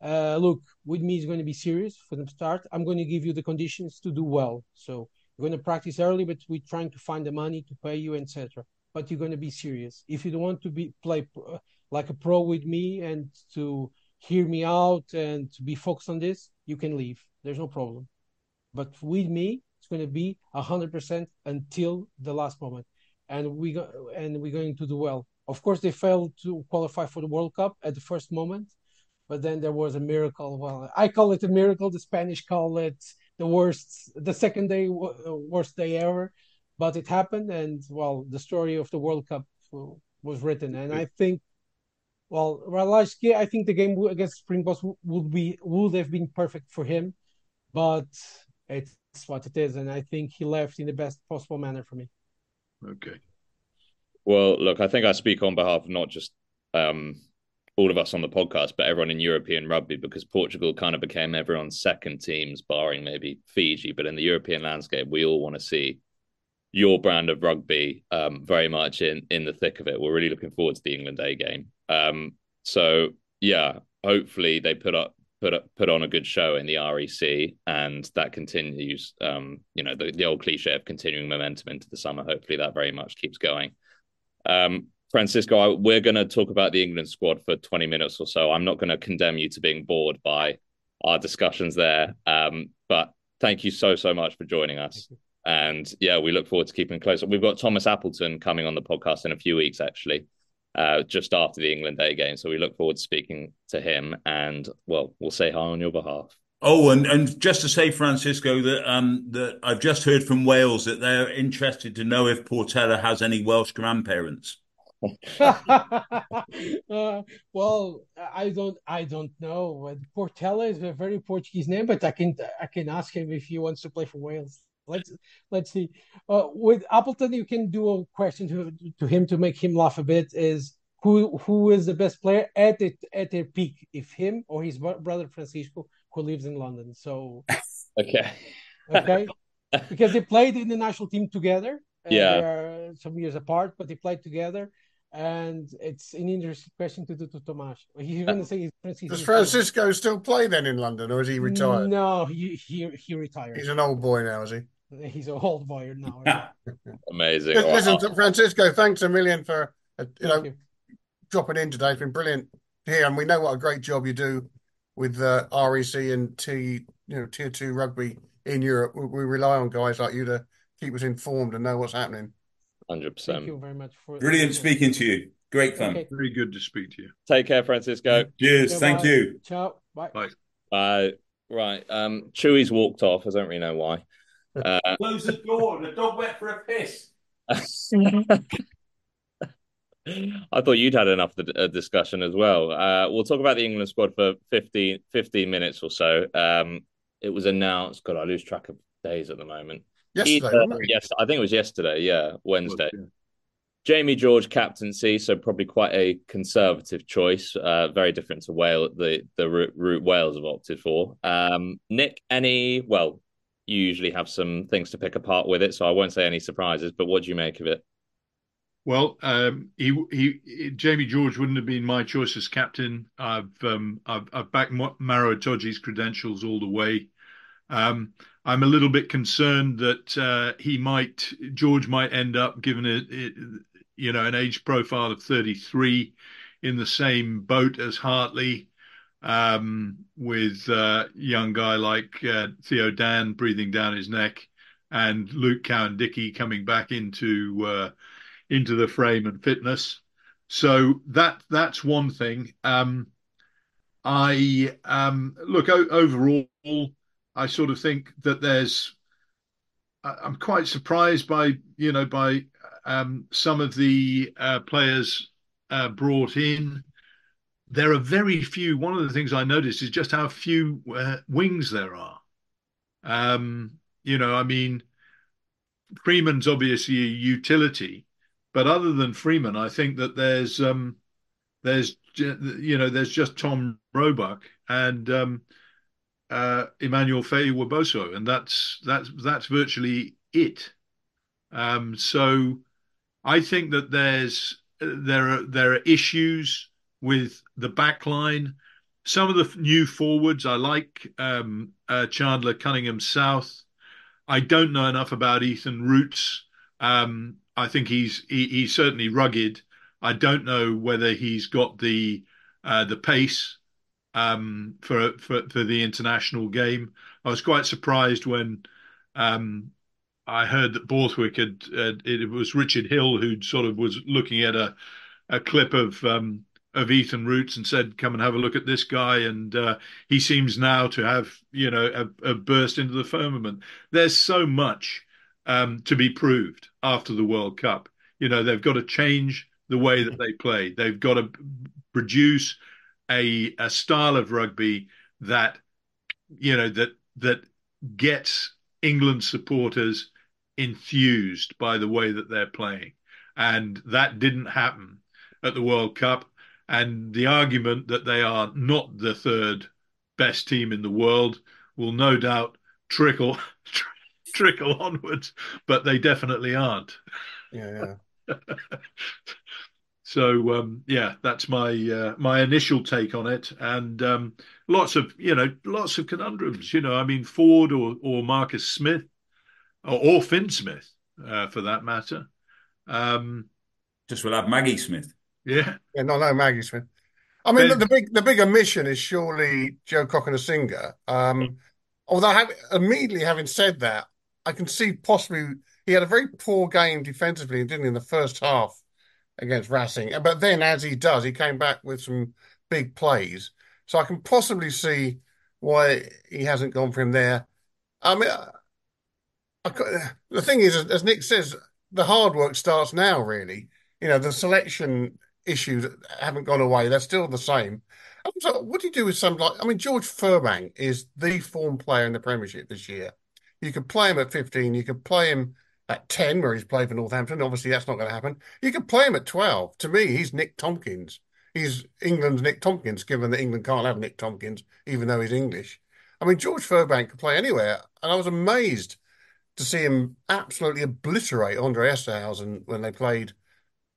uh, look, with me is going to be serious from the start. I'm going to give you the conditions to do well. So We're going to practice early, but we're trying to find the money to pay you, et cetera. But you're going to be serious. If you don't want to be play uh, like a pro with me and to hear me out and to be focused on this, you can leave. There's no problem. But with me, it's going to be one hundred percent until the last moment. And, we go, and we're going to do well. Of course, they failed to qualify for the World Cup at the first moment. But then there was a miracle. Well, I call it a miracle. The Spanish call it the worst, the second day, worst day ever. But it happened. And, well, the story of the World Cup was written. And I think, well, Lagisquet, I think the game against Springboks would be would have been perfect for him. But it's what it is. And I think he left in the best possible manner for me. Okay. Well, look, I think I speak on behalf of not just um, all of us on the podcast, but everyone in European rugby, because Portugal kind of became everyone's second teams, barring maybe Fiji. But in the European landscape, we all want to see your brand of rugby um, very much in, in the thick of it. We're really looking forward to the England A game. Um, so, yeah, hopefully they put up, Put, up, put on a good show in the R E C, and that continues, um, you know, the, the old cliche of continuing momentum into the summer. Hopefully that very much keeps going. Um, Francisco, I, we're going to talk about the England squad for twenty minutes or so. I'm not going to condemn you to being bored by our discussions there, um, but thank you so, so much for joining us. And yeah, we look forward to keeping close. We've got Thomas Appleton coming on the podcast in a few weeks, actually. Uh, just after the England A game. So we look forward to speaking to him, and, well, we'll say hi on your behalf. Oh, and, and just to say, Francisco, that um, that I've just heard from Wales that they're interested to know if Portela has any Welsh grandparents. uh, well, I don't, I don't know. Portela is a very Portuguese name, but I can, I can ask him if he wants to play for Wales. Let's let's see. Uh, with Appleton, you can do a question to, to him to make him laugh a bit. Is who who is the best player at it at their peak? If him or his brother Francisco, who lives in London. So okay, okay, because they played in the national team together. Yeah, they are some years apart, but they played together. And it's an interesting question to do to Tomas. He's going to say Francisco. Does Francisco still play then in London, or is he retired? No, he he, he retired. He's an old boy now, is he? He's an old boy now. Yeah. Amazing. Listen, wow. Francisco, thanks a million for you Thank know you. dropping in today. It's been brilliant here, and we know what a great job you do with uh, R E C and T you know tier two rugby in Europe. We, we rely on guys like you to keep us informed and know what's happening. one hundred percent. Thank you very much for brilliant speaking to you. Great fun. Okay. Very good to speak to you. Take care, Francisco. Cheers. Goodbye. Thank you. Ciao. Bye. Bye. Bye. Right. Um, Chewy's walked off. I don't really know why. Uh, Close the door. The dog went for a piss. I thought you'd had enough of the discussion as well. Uh, we'll talk about the England squad for fifteen minutes or so. Um, it was announced. God, I lose track of days at the moment. Yesterday, Either, yes, I think it was yesterday. Yeah, Wednesday. Oh, yeah. Jamie George captaincy, so probably quite a conservative choice. Uh, very different to Wales, the the route Wales have opted for. Um, Nick, any? Well, you usually have some things to pick apart with it, so I won't say any surprises. But what do you make of it? Well, um, he he Jamie George wouldn't have been my choice as captain. I've um, I've, I've backed Maro Itoje's credentials all the way. Um, I'm a little bit concerned that uh, he might, George might end up, given a, a, you know, an age profile of thirty-three, in the same boat as Hartley, um, with a young guy like uh, Theo Dan breathing down his neck, and Luke Cowan-Dickey coming back into uh, into the frame and fitness. So that that's one thing. Um, I um, look o- overall. I sort of think that there's, I'm quite surprised by, you know, by um, some of the uh, players uh, brought in. There are very few. One of the things I noticed is just how few uh, wings there are. Um, you know, I mean, Freeman's obviously a utility, but other than Freeman, I think that there's, um, there's, you know, there's just Tom Roebuck and, um, Uh, Emmanuel Faye-Waboso, and that's that's that's virtually it. Um, so I think that there's there are there are issues with the back line. Some of the new forwards I like, um, uh, Chandler Cunningham South, I don't know enough about Ethan Roots. Um, I think he's he, he's certainly rugged. I don't know whether he's got the uh, the pace um, for, for for the international game. I was quite surprised when um, I heard that Borthwick had uh, it was Richard Hill who sort of was looking at a a clip of um, of Ethan Roots and said, "Come and have a look at this guy." And uh, he seems now to have you know a, a burst into the firmament. There's so much um, to be proved after the World Cup. You know, they've got to change the way that they play. They've got to produce a a style of rugby that you know that that gets England supporters enthused by the way that they're playing, and that didn't happen at the World Cup. And the argument that they are not the third best team in the world will no doubt trickle tr- trickle onwards, but they definitely aren't. Yeah, yeah. So um, yeah, that's my uh, my initial take on it, and um, lots of you know lots of conundrums. You know, I mean Ford or or Marcus Smith or, or Finn Smith uh, for that matter. Um, Just we'll have Maggie Smith. Yeah, yeah, no, no, Maggie Smith. I mean, ben... the, the big the big omission is surely Joe Cokanasiga. Um, although having, immediately having said that, I can see possibly he had a very poor game defensively, didn't he, in the first half against Racing. But then, as he does, he came back with some big plays. So I can possibly see why he hasn't gone for him there. I mean, I, I, the thing is, as Nick says, the hard work starts now, really. You know, the selection issues haven't gone away. They're still the same. So what do you do with some, like, I mean, George Furbank is the form player in the Premiership this year. You could play him at fifteen. You could play him at ten, where he's played for Northampton. Obviously, that's not going to happen. You could play him at twelve. To me, he's Nick Tompkins. He's England's Nick Tompkins, given that England can't have Nick Tompkins, even though he's English. I mean, George Furbank could play anywhere, and I was amazed to see him absolutely obliterate Andre Esterhausen when they played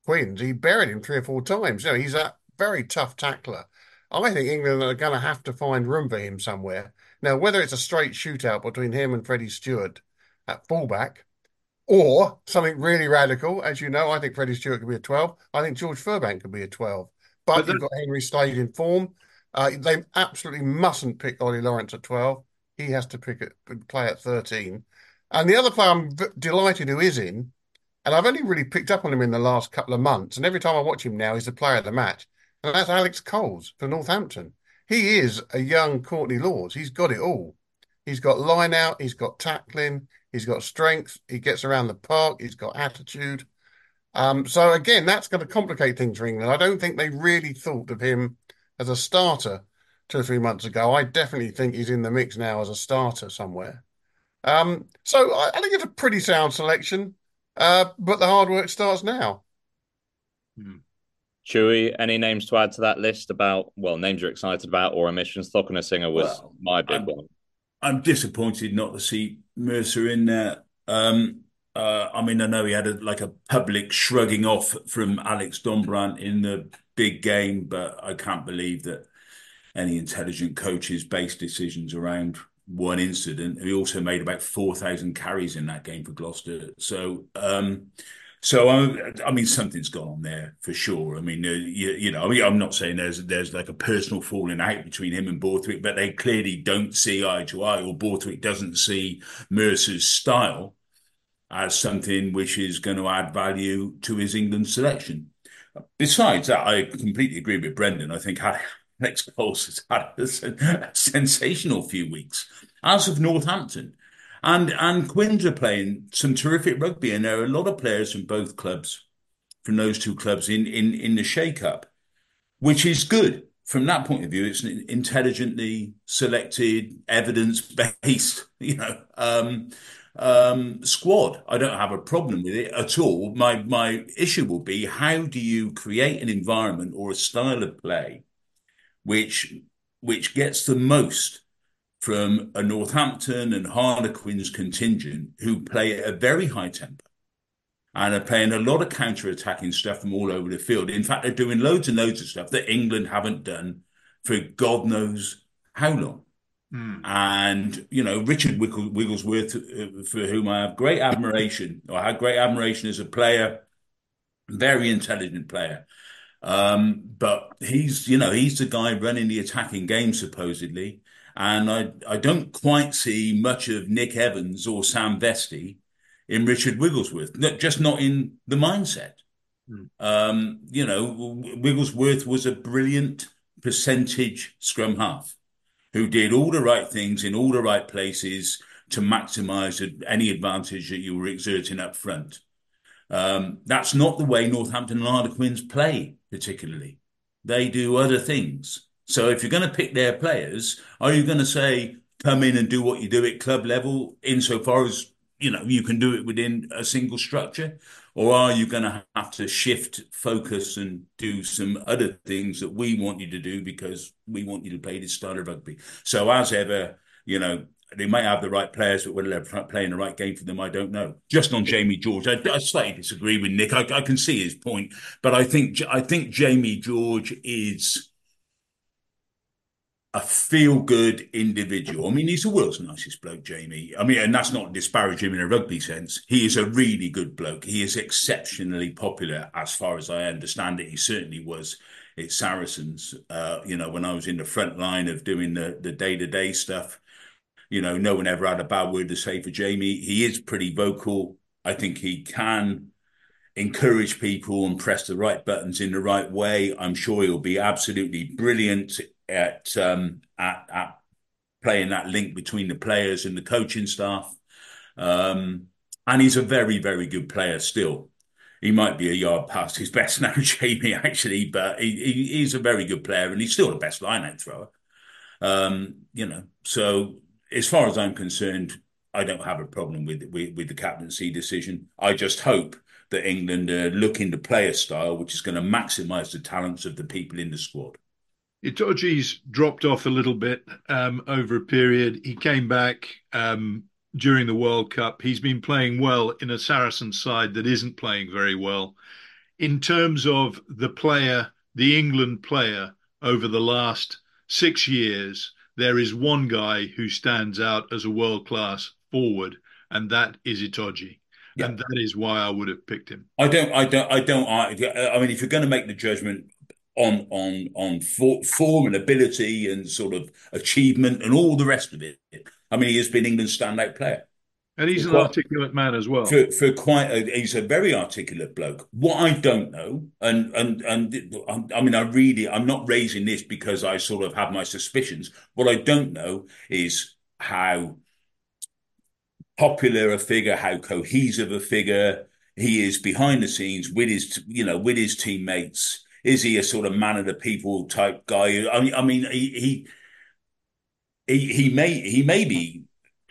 Queens. He buried him three or four times. You know, he's a very tough tackler. I think England are going to have to find room for him somewhere. Now, whether it's a straight shootout between him and Freddie Stewart at fullback, or something really radical, as you know, I think Freddie Stewart could be a twelve. I think George Furbank could be a twelve. But, but you've got Henry Slade in form. Uh, they absolutely mustn't pick Ollie Lawrence at twelve. He has to pick at, play at thirteen. And the other player I'm v- delighted who is in, and I've only really picked up on him in the last couple of months, and every time I watch him now, he's the player of the match, and that's Alex Coles for Northampton. He is a young Courtney Laws. He's got it all. He's got line out. He's got tackling. He's got strength. He gets around the park. He's got attitude. Um, so, again, that's going to complicate things for England. I don't think they really thought of him as a starter two or three months ago. I definitely think he's in the mix now as a starter somewhere. Um, so I, I think it's a pretty sound selection, uh, but the hard work starts now. Hmm. Chewy, any names to add to that list about, well, names you're excited about or omissions? Cokanasiga was well, my big I'm, one. I'm disappointed not to see Mercer in there. Um, uh, I mean, I know he had a, like a public shrugging off from Alex Donbrant in the big game, but I can't believe that any intelligent coaches base decisions around one incident. He also made about four thousand carries in that game for Gloucester. So, um, so I, I mean, something's gone on there for sure. I mean, you, you know, I mean, I'm not saying there's there's like a personal falling out between him and Borthwick, but they clearly don't see eye to eye, or Borthwick doesn't see Mercer's style as something which is going to add value to his England selection. Besides that, I completely agree with Brendan. I think Alex Coles has had a, a sensational few weeks, as have Northampton. And and Quins are playing some terrific rugby, and there are a lot of players from both clubs, from those two clubs, in in, in the shake-up, which is good. From that point of view, it's an intelligently selected, evidence-based, you know, um, um, squad. I don't have a problem with it at all. My my issue will be, how do you create an environment or a style of play which which gets the most from a Northampton and Harlequins contingent who play at a very high tempo and are playing a lot of counter-attacking stuff from all over the field. In fact, they're doing loads and loads of stuff that England haven't done for God knows how long. Mm. And, you know, Richard Wigglesworth, for whom I have great admiration, or had great admiration as a player, very intelligent player. Um, but he's, you know, he's the guy running the attacking game, supposedly. And I, I don't quite see much of Nick Evans or Sam Vesti in Richard Wigglesworth, just not in the mindset. Mm. Um, you know, Wigglesworth was a brilliant percentage scrum half who did all the right things in all the right places to maximise any advantage that you were exerting up front. Um, that's not the way Northampton and Harlequins play, particularly. They do other things. So if you're going to pick their players, are you going to say, come in and do what you do at club level insofar as, you know, you can do it within a single structure? Or are you going to have to shift focus and do some other things that we want you to do because we want you to play this style of rugby? So as ever, you know, they may have the right players, but whether they're playing the right game for them, I don't know. Just on Jamie George, I, I slightly disagree with Nick. I, I can see his point, but I think I think Jamie George is a feel-good individual. I mean, he's the world's nicest bloke, Jamie. I mean, and that's not disparaging him in a rugby sense. He is a really good bloke. He is exceptionally popular, as far as I understand it. He certainly was at Saracens. Uh, you know, when I was in the front line of doing the, the day-to-day stuff, you know, no one ever had a bad word to say for Jamie. He is pretty vocal. I think he can encourage people and press the right buttons in the right way. I'm sure he'll be absolutely brilliant at um, at, at playing that link between the players and the coaching staff. Um, and he's a very, very good player still. He might be a yard past his best now, Jamie, actually, but he, he, he's a very good player and he's still the best line-out thrower. Um, you know, so... As far as I'm concerned, I don't have a problem with, with with the captaincy decision. I just hope that England are looking to play a style which is going to maximise the talents of the people in the squad. Itoje's dropped off a little bit um, over a period. He came back um, during the World Cup. He's been playing well in a Saracen side that isn't playing very well. In terms of the player, the England player over the last six years, there is one guy who stands out as a world-class forward, and that is Itoje. Yeah. And that is why I would have picked him. I don't, I don't, I don't, I, I mean, if you're going to make the judgment on, on, on for, form and ability and sort of achievement and all the rest of it, I mean, he has been England's standout player. And he's for an quite, articulate man as well. For, for quite, a, he's a very articulate bloke. What I don't know, and and and I mean, I really, I'm not raising this because I sort of have my suspicions. What I don't know is how popular a figure, how cohesive a figure he is behind the scenes with his, you know, with his teammates. Is he a sort of man of the people type guy? I mean, I mean, he he he may he may be.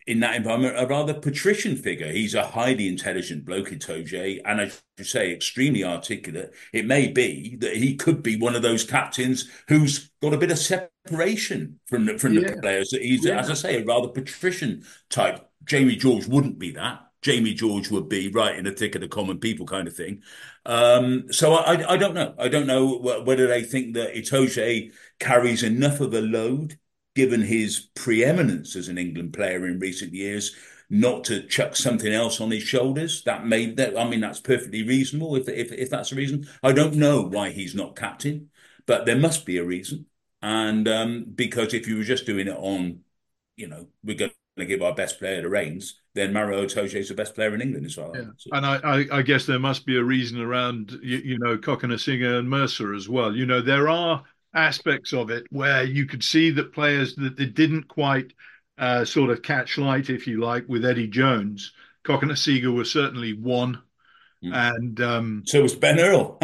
In that environment, a rather patrician figure. He's a highly intelligent bloke, Itoje, and as you say, extremely articulate. It may be that he could be one of those captains who's got a bit of separation from the, from yeah. the players. That he's, yeah. as I say, a rather patrician type. Jamie George wouldn't be that. Jamie George would be right in the thick of the common people kind of thing. Um, so I, I, I don't know. I don't know whether they think that Itoje carries enough of a load, given his preeminence as an England player in recent years, not to chuck something else on his shoulders. That made that. I mean, that's perfectly reasonable if if if that's the reason. I don't know why he's not captain, but there must be a reason. And um, because if you were just doing it on, you know, we're going to give our best player the reins, then Maro Itoje is the best player in England as well. Yeah. So. And I, I, I guess there must be a reason around, you, you know, Cokanasiga and Mercer as well. You know, there are aspects of it where you could see that players that they didn't quite uh, sort of catch light, if you like, with Eddie Jones. Cokanasiga was certainly one. Mm. And um, so was Ben Earl.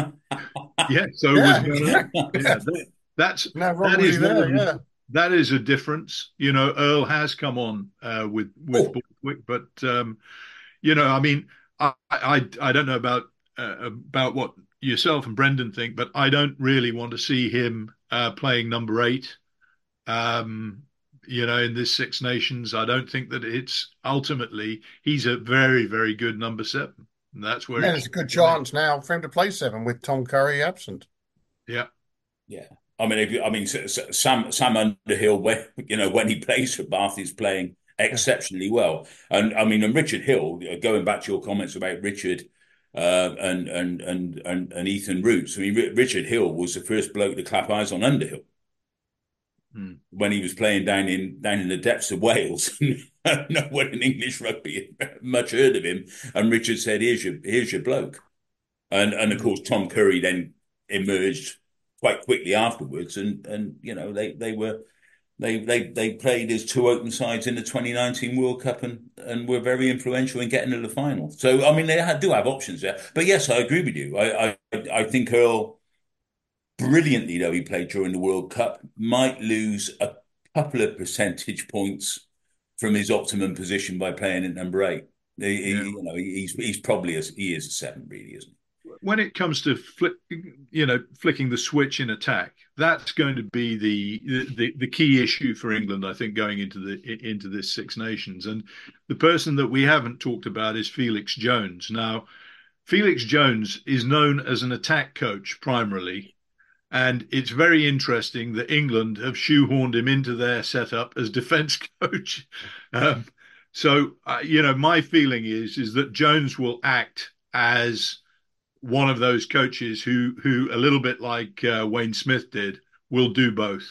yeah, so yeah. was Ben Earl. Yeah, that, that's, no, that, is there, one, yeah. that is a difference. You know, Earl has come on uh, with, with oh. Borthwick, but, um, you know, I mean, I I, I don't know about uh, about what yourself and Brendan think, but I don't really want to see him uh, playing number eight, um, you know, in this Six Nations. I don't think that it's ultimately, he's a very, very good number seven. And that's where yeah, it's a good chance now for him to play seven with Tom Curry absent. Yeah. Yeah. I mean, if, I mean, Sam Sam Underhill, when, you know, when he plays for Bath, he's playing exceptionally well. And I mean, and Richard Hill, going back to your comments about Richard uh, and, and and and and Ethan Roots. I mean, R- Richard Hill was the first bloke to clap eyes on Underhill hmm. when he was playing down in down in the depths of Wales. No one in English rugby had much heard of him, and Richard said, "Here's your here's your bloke," and and of course Tom Curry then emerged quite quickly afterwards, and and you know they they were they they they played as two open sides in the twenty nineteen World Cup and and were very influential in getting to the final. So I mean they have, do have options there, but yes, I agree with you. I I, I think Earl, brilliantly though he played during the World Cup, might lose a couple of percentage points from his optimum position by playing at number eight. He, yeah. he, you know, he's he's probably a, he is a seven, really, isn't he? When it comes to flick, you know, flicking the switch in attack, that's going to be the, the the key issue for England, I think, going into the into this Six Nations. And the person that we haven't talked about is Felix Jones. Now, Felix Jones is known as an attack coach primarily, and it's very interesting that England have shoehorned him into their setup as defence coach. Um, so, uh, you know, my feeling is is that Jones will act as one of those coaches who, who a little bit like uh, Wayne Smith did, will do both.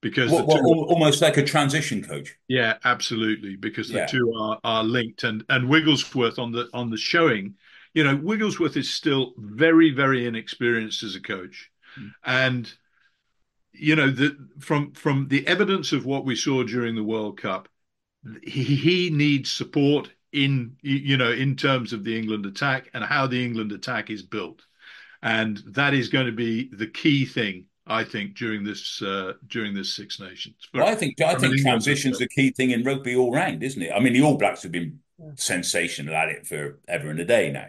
Because well, the two well, are... almost like a transition coach. Yeah, absolutely, because the yeah. two are, are linked. And and Wigglesworth on the on the showing, you know, Wigglesworth is still very, very inexperienced as a coach. Mm. And, you know, the, from from the evidence of what we saw during the World Cup, he, he needs support in you know in terms of the England attack and how the England attack is built, and that is going to be the key thing, I think, during this uh, during this Six Nations. For, well, I think I think transition's the key thing in rugby all round, isn't it? I mean, the All Blacks have been yeah. sensational at it for ever and a day now.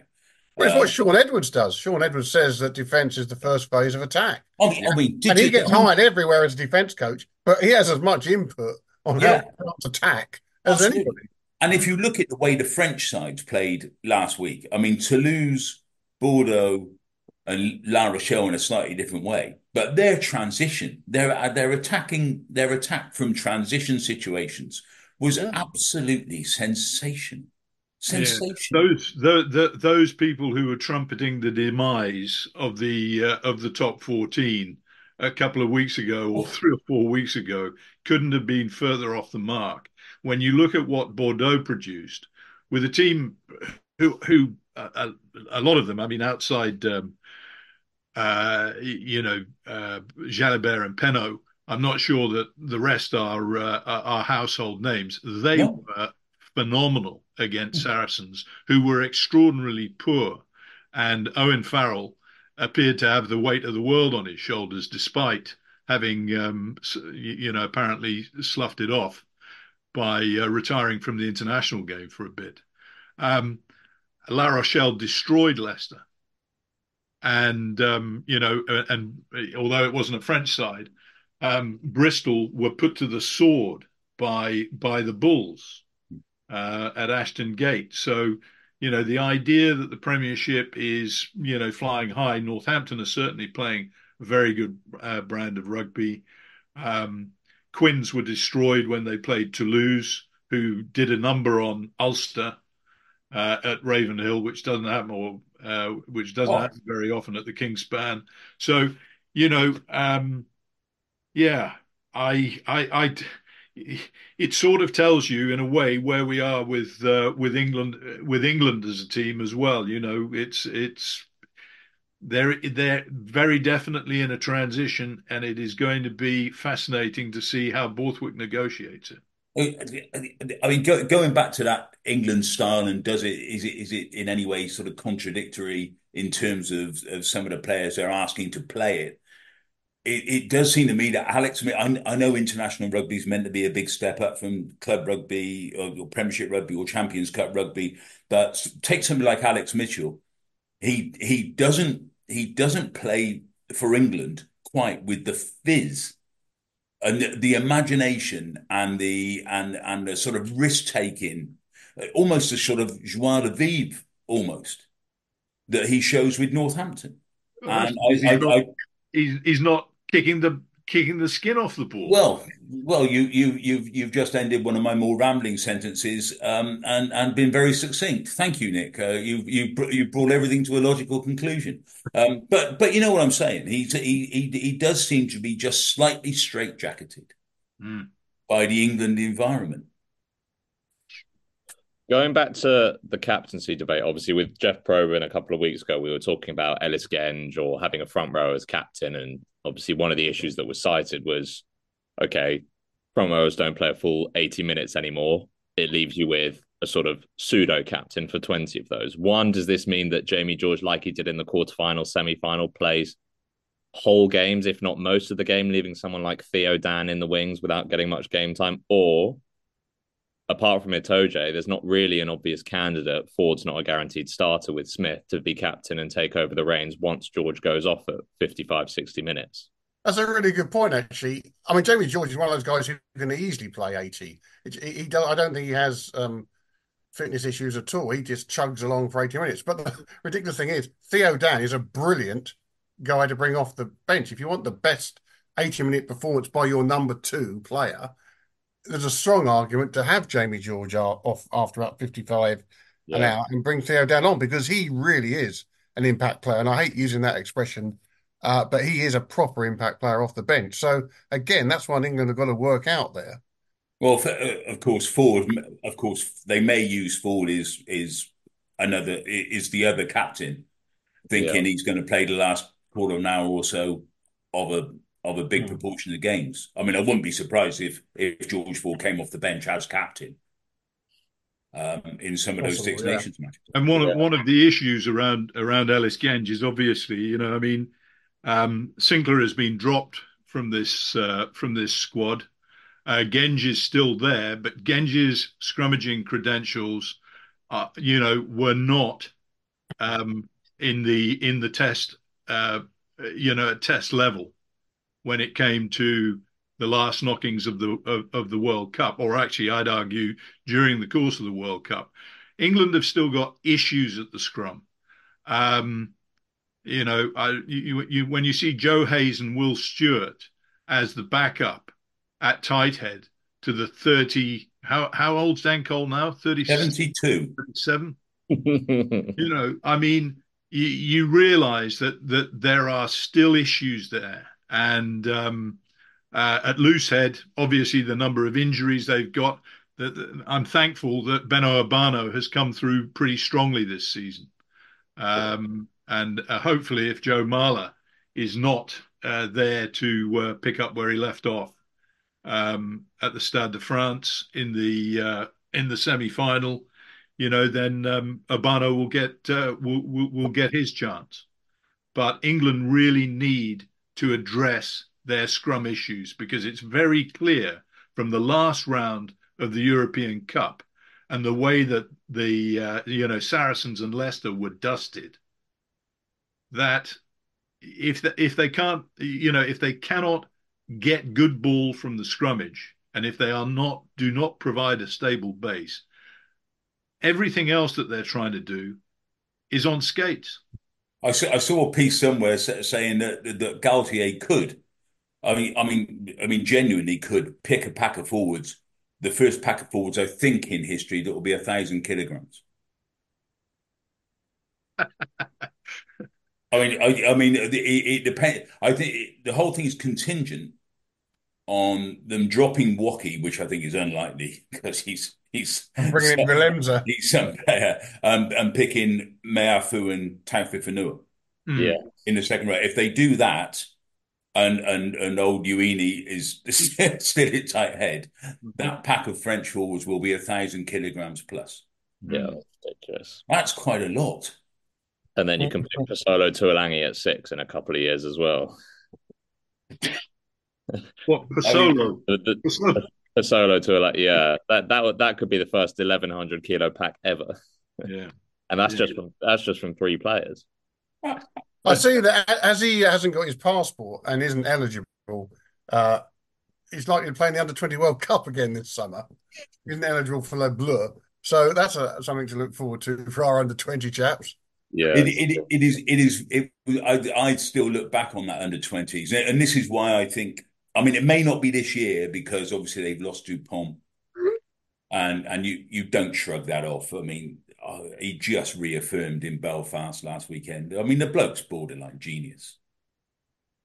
Well, it's uh, what Sean Edwards does. Sean Edwards says that defence is the first phase of attack. I mean, I mean, and he gets hired everywhere as a defence coach, but he has as much input on yeah. how to attack as Absolutely. anybody. And if you look at the way the French sides played last week, I mean, Toulouse, Bordeaux and La Rochelle in a slightly different way, but their transition, their, their attacking, their attack from transition situations was yeah. absolutely sensational. Sensational. Yeah. Those, the, the, those people who were trumpeting the demise of the uh, of the top fourteen a couple of weeks ago or oh. three or four weeks ago couldn't have been further off the mark. When you look at what Bordeaux produced with a team who, who uh, a lot of them, I mean, outside, um, uh, you know, uh, Jalibert and Penaud, I'm not sure that the rest are uh, are household names. They no. were phenomenal against Saracens, who were extraordinarily poor. And Owen Farrell appeared to have the weight of the world on his shoulders, despite having, um, you know, apparently sloughed it off by uh, retiring from the international game for a bit. Um, La Rochelle destroyed Leicester. And, um, you know, and, and although it wasn't a French side, um, Bristol were put to the sword by by the Bulls uh, at Ashton Gate. So, you know, the idea that the Premiership is, you know, flying high, Northampton are certainly playing a very good uh, brand of rugby. Um Quins were destroyed when they played Toulouse, who did a number on Ulster uh, at Ravenhill, which doesn't happen, or uh, which doesn't oh. happen very often at the Kingspan. So, you know, um, yeah, I, I, I, it sort of tells you in a way where we are with uh, with England, with England as a team as well. You know, it's it's They're, they're very definitely in a transition, and it is going to be fascinating to see how Borthwick negotiates it. I mean, go, going back to that England style, and does it is it is it in any way sort of contradictory in terms of, of some of the players they're asking to play it? It, it does seem to me that Alex, I, mean, I, I know international rugby is meant to be a big step up from club rugby or, or Premiership rugby or Champions Cup rugby, but take somebody like Alex Mitchell. He he doesn't he doesn't play for England quite with the fizz and the, the imagination and the and and the sort of risk taking, almost a sort of joie de vivre almost that he shows with Northampton. And he's, I, I, not, I, he's, he's not kicking the kicking the skin off the ball. Well, well, you you you've you've just ended one of my more rambling sentences, um, and and been very succinct. Thank you, Nick. Uh, you you you brought everything to a logical conclusion. Um, but but you know what I'm saying. He he he, he does seem to be just slightly straitjacketed mm. by the England environment. Going back to the captaincy debate, obviously with Jeff Probyn a couple of weeks ago, we were talking about Ellis Genge or having a front row as captain. And obviously one of the issues that was cited was, okay, front rowers don't play a full eighty minutes anymore. It leaves you with a sort of pseudo-captain for twenty of those. One, does this mean that Jamie George, like he did in the quarterfinal, semi-final, plays whole games, if not most of the game, leaving someone like Theo Dan in the wings without getting much game time? Or... apart from Itoje, there's not really an obvious candidate. Ford's not a guaranteed starter with Smith to be captain and take over the reins once George goes off at fifty-five, sixty minutes. That's a really good point, actually. I mean, Jamie George is one of those guys who can easily play eighty. He, he don't, I don't think he has um, fitness issues at all. He just chugs along for eighty minutes. But the ridiculous thing is, Theo Dan is a brilliant guy to bring off the bench. If you want the best eighty-minute performance by your number two player... there's a strong argument to have Jamie George off after about fifty-five yeah. an hour and bring Theo Dan on, because he really is an impact player. And I hate using that expression, uh, but he is a proper impact player off the bench. So, again, that's one England have got to work out there. Well, of course, Ford, of course, they may use Ford is is another is the other captain, thinking yeah. he's going to play the last quarter of an hour or so of a of a big mm. proportion of games. I mean, I wouldn't be surprised if, if George Ford came off the bench as captain um, in some of those Six yeah. Nations matches. And one, yeah. one of the issues around around Ellis Genge is obviously, you know, I mean, um, Sinclair has been dropped from this uh, from this squad. Uh, Genge is still there, but Genge's scrummaging credentials, uh, you know, were not um, in the in the test, uh, you know, at test level. When it came to the last knockings of the of, of the World Cup, or actually, I'd argue, during the course of the World Cup, England have still got issues at the scrum. Um, you know, I, you, you, when you see Joe Hayes and Will Stewart as the backup at tight head to the thirty, how how old's Dan Cole now? thirty-seven, seventy-two thirty-seven You know, I mean, you, you realise that that there are still issues there. And um, uh, at loosehead, obviously, the number of injuries they've got. The, the, I'm thankful that Beno Urbano has come through pretty strongly this season. Um, and uh, hopefully, if Joe Marler is not uh, there to uh, pick up where he left off um, at the Stade de France in the uh, in the semi-final, you know, then um, Urbano will get uh, will, will, will get his chance. But England really need to address their scrum issues, because it's very clear from the last round of the European Cup and the way that the uh, you know Saracens and Leicester were dusted, that if the, if they can't you know if they cannot get good ball from the scrummage, and if they are not do not provide a stable base, everything else that they're trying to do is on skates. I saw, I saw a piece somewhere saying that, that Galtier could, I mean, I mean, I mean, genuinely could pick a pack of forwards, the first pack of forwards, I think, in history that will be a thousand kilograms. I mean, I, I mean, it, it depends. I think it, the whole thing is contingent on them dropping Wocky, which I think is unlikely because he's he's bringing in Willemser. He's some player, um, and picking Meafu and Taufik Fanua. Yeah, in the second round. If they do that, and and and old Uini is still at tight head, mm-hmm. that pack of French forwards will be a thousand kilograms plus. Yeah, that's ridiculous. That's quite a lot. And then you can pick Pasolo Tuolangi at six in a couple of years as well. What Pasolo? I mean, Pasolo to like, yeah, that that that could be the first eleven hundred kilo pack ever. Yeah, and that's yeah. just from that's just from three players. I see that as he hasn't got his passport and isn't eligible, uh, he's likely to play in the under twenty World Cup again this summer. He isn't eligible for Le Bleu, so that's a, something to look forward to for our under twenty chaps. Yeah, it, it, it is. It is. It, I, I still look back on that under twenties, and this is why I think. I mean, it may not be this year because obviously they've lost Dupont, and and you you don't shrug that off. I mean, oh, he just reaffirmed in Belfast last weekend. I mean, the bloke's borderline genius.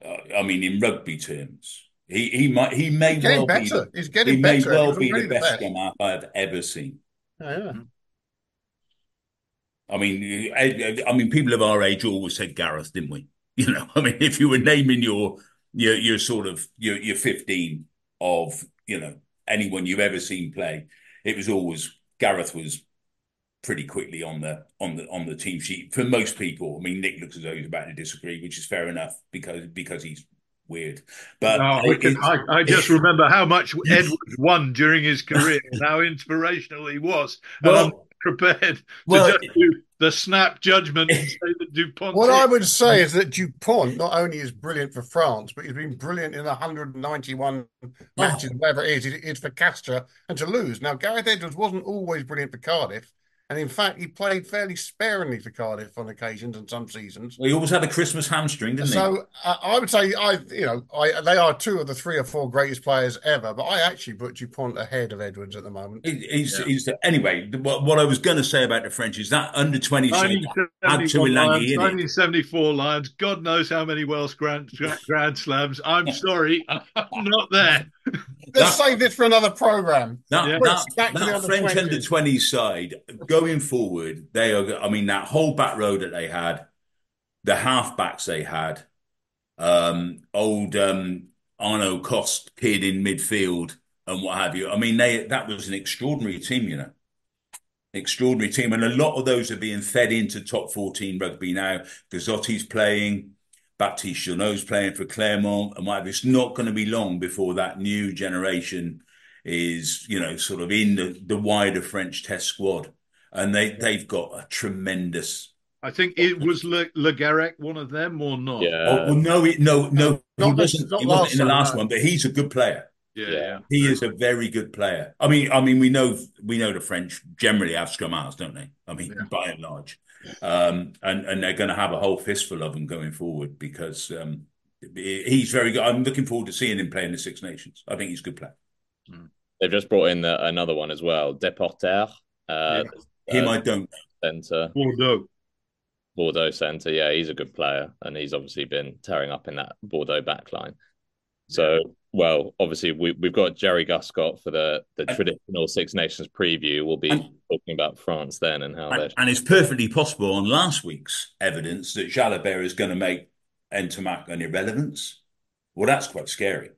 Uh, I mean, in rugby terms, he he might he may he's well be the, he's getting he better. May well be the best scrum I've ever seen. Oh, yeah. I mean, I, I mean, people of our age always said Gareth, didn't we? You know, I mean, if you were naming your your, your sort of your your fifteen of, you know, anyone you've ever seen play, it was always Gareth was pretty quickly on the on the on the team sheet for most people. I mean, Nick looks as though he's about to disagree, which is fair enough because because he's weird. But no, it, can, I, I just it, remember how much Edwards won during his career and how inspirational he was. Well, um, prepared to well, just do the snap judgment and say that Dupont... What I would say is that Dupont not only is brilliant for France, but he's been brilliant in one hundred ninety-one oh. matches, whatever it is, it's for Castra and to lose. Now, Gareth Edwards wasn't always brilliant for Cardiff, and in fact, he played fairly sparingly for Cardiff on occasions and some seasons. Well, he always had a Christmas hamstring, didn't so, he? So uh, I would say, I you know, I, they are two of the three or four greatest players ever. But I actually put Dupont ahead of Edwards at the moment. He, he's, yeah. he's, anyway, what, what I was going to say about the French is that under twenty had to Ilangi in it. nineteen seventy-four Lions. God knows how many Welsh Grand Grand Slams. I'm sorry, I'm not there. Let's that, save this for another programme. That, yeah. that, that French under twenty side, going forward, they are, I mean, that whole back row that they had, the half-backs they had, um, old um, Arno Cost kid in midfield and what have you. I mean, they that was an extraordinary team, you know. Extraordinary team. And a lot of those are being fed into top fourteen rugby now. Gazzotti's playing. Baptiste Jonot's playing for Clermont, and whatever. It's not going to be long before that new generation is, you know, sort of in the, the wider French Test squad, and they they've got a tremendous. I think it was Le, Le Garec, one of them, or not? Yeah. Oh, well, no, it, no, no, no, he wasn't. He wasn't in the last one, but he's a good player. Yeah, he is a very good player. I mean, I mean, we know we know the French generally have scrum halves, don't they? I mean, yeah. by and large. Um, and, and they're going to have a whole fistful of him going forward because um, he's very good. I'm looking forward to seeing him play in the Six Nations. I think he's a good player. They've just brought in the, another one as well, Desporter. Uh, yeah. Him uh, I don't know. Centre. Bordeaux. Bordeaux centre, yeah, he's a good player. And he's obviously been tearing up in that Bordeaux backline. So, yeah. well, obviously, we, we've got Jerry Guscott for the, the and, traditional Six Nations preview. We'll be and, talking about France then and how they And, and it's perfectly possible on last week's evidence that Jalibert is going to make Entomac an irrelevance. Well, that's quite scary.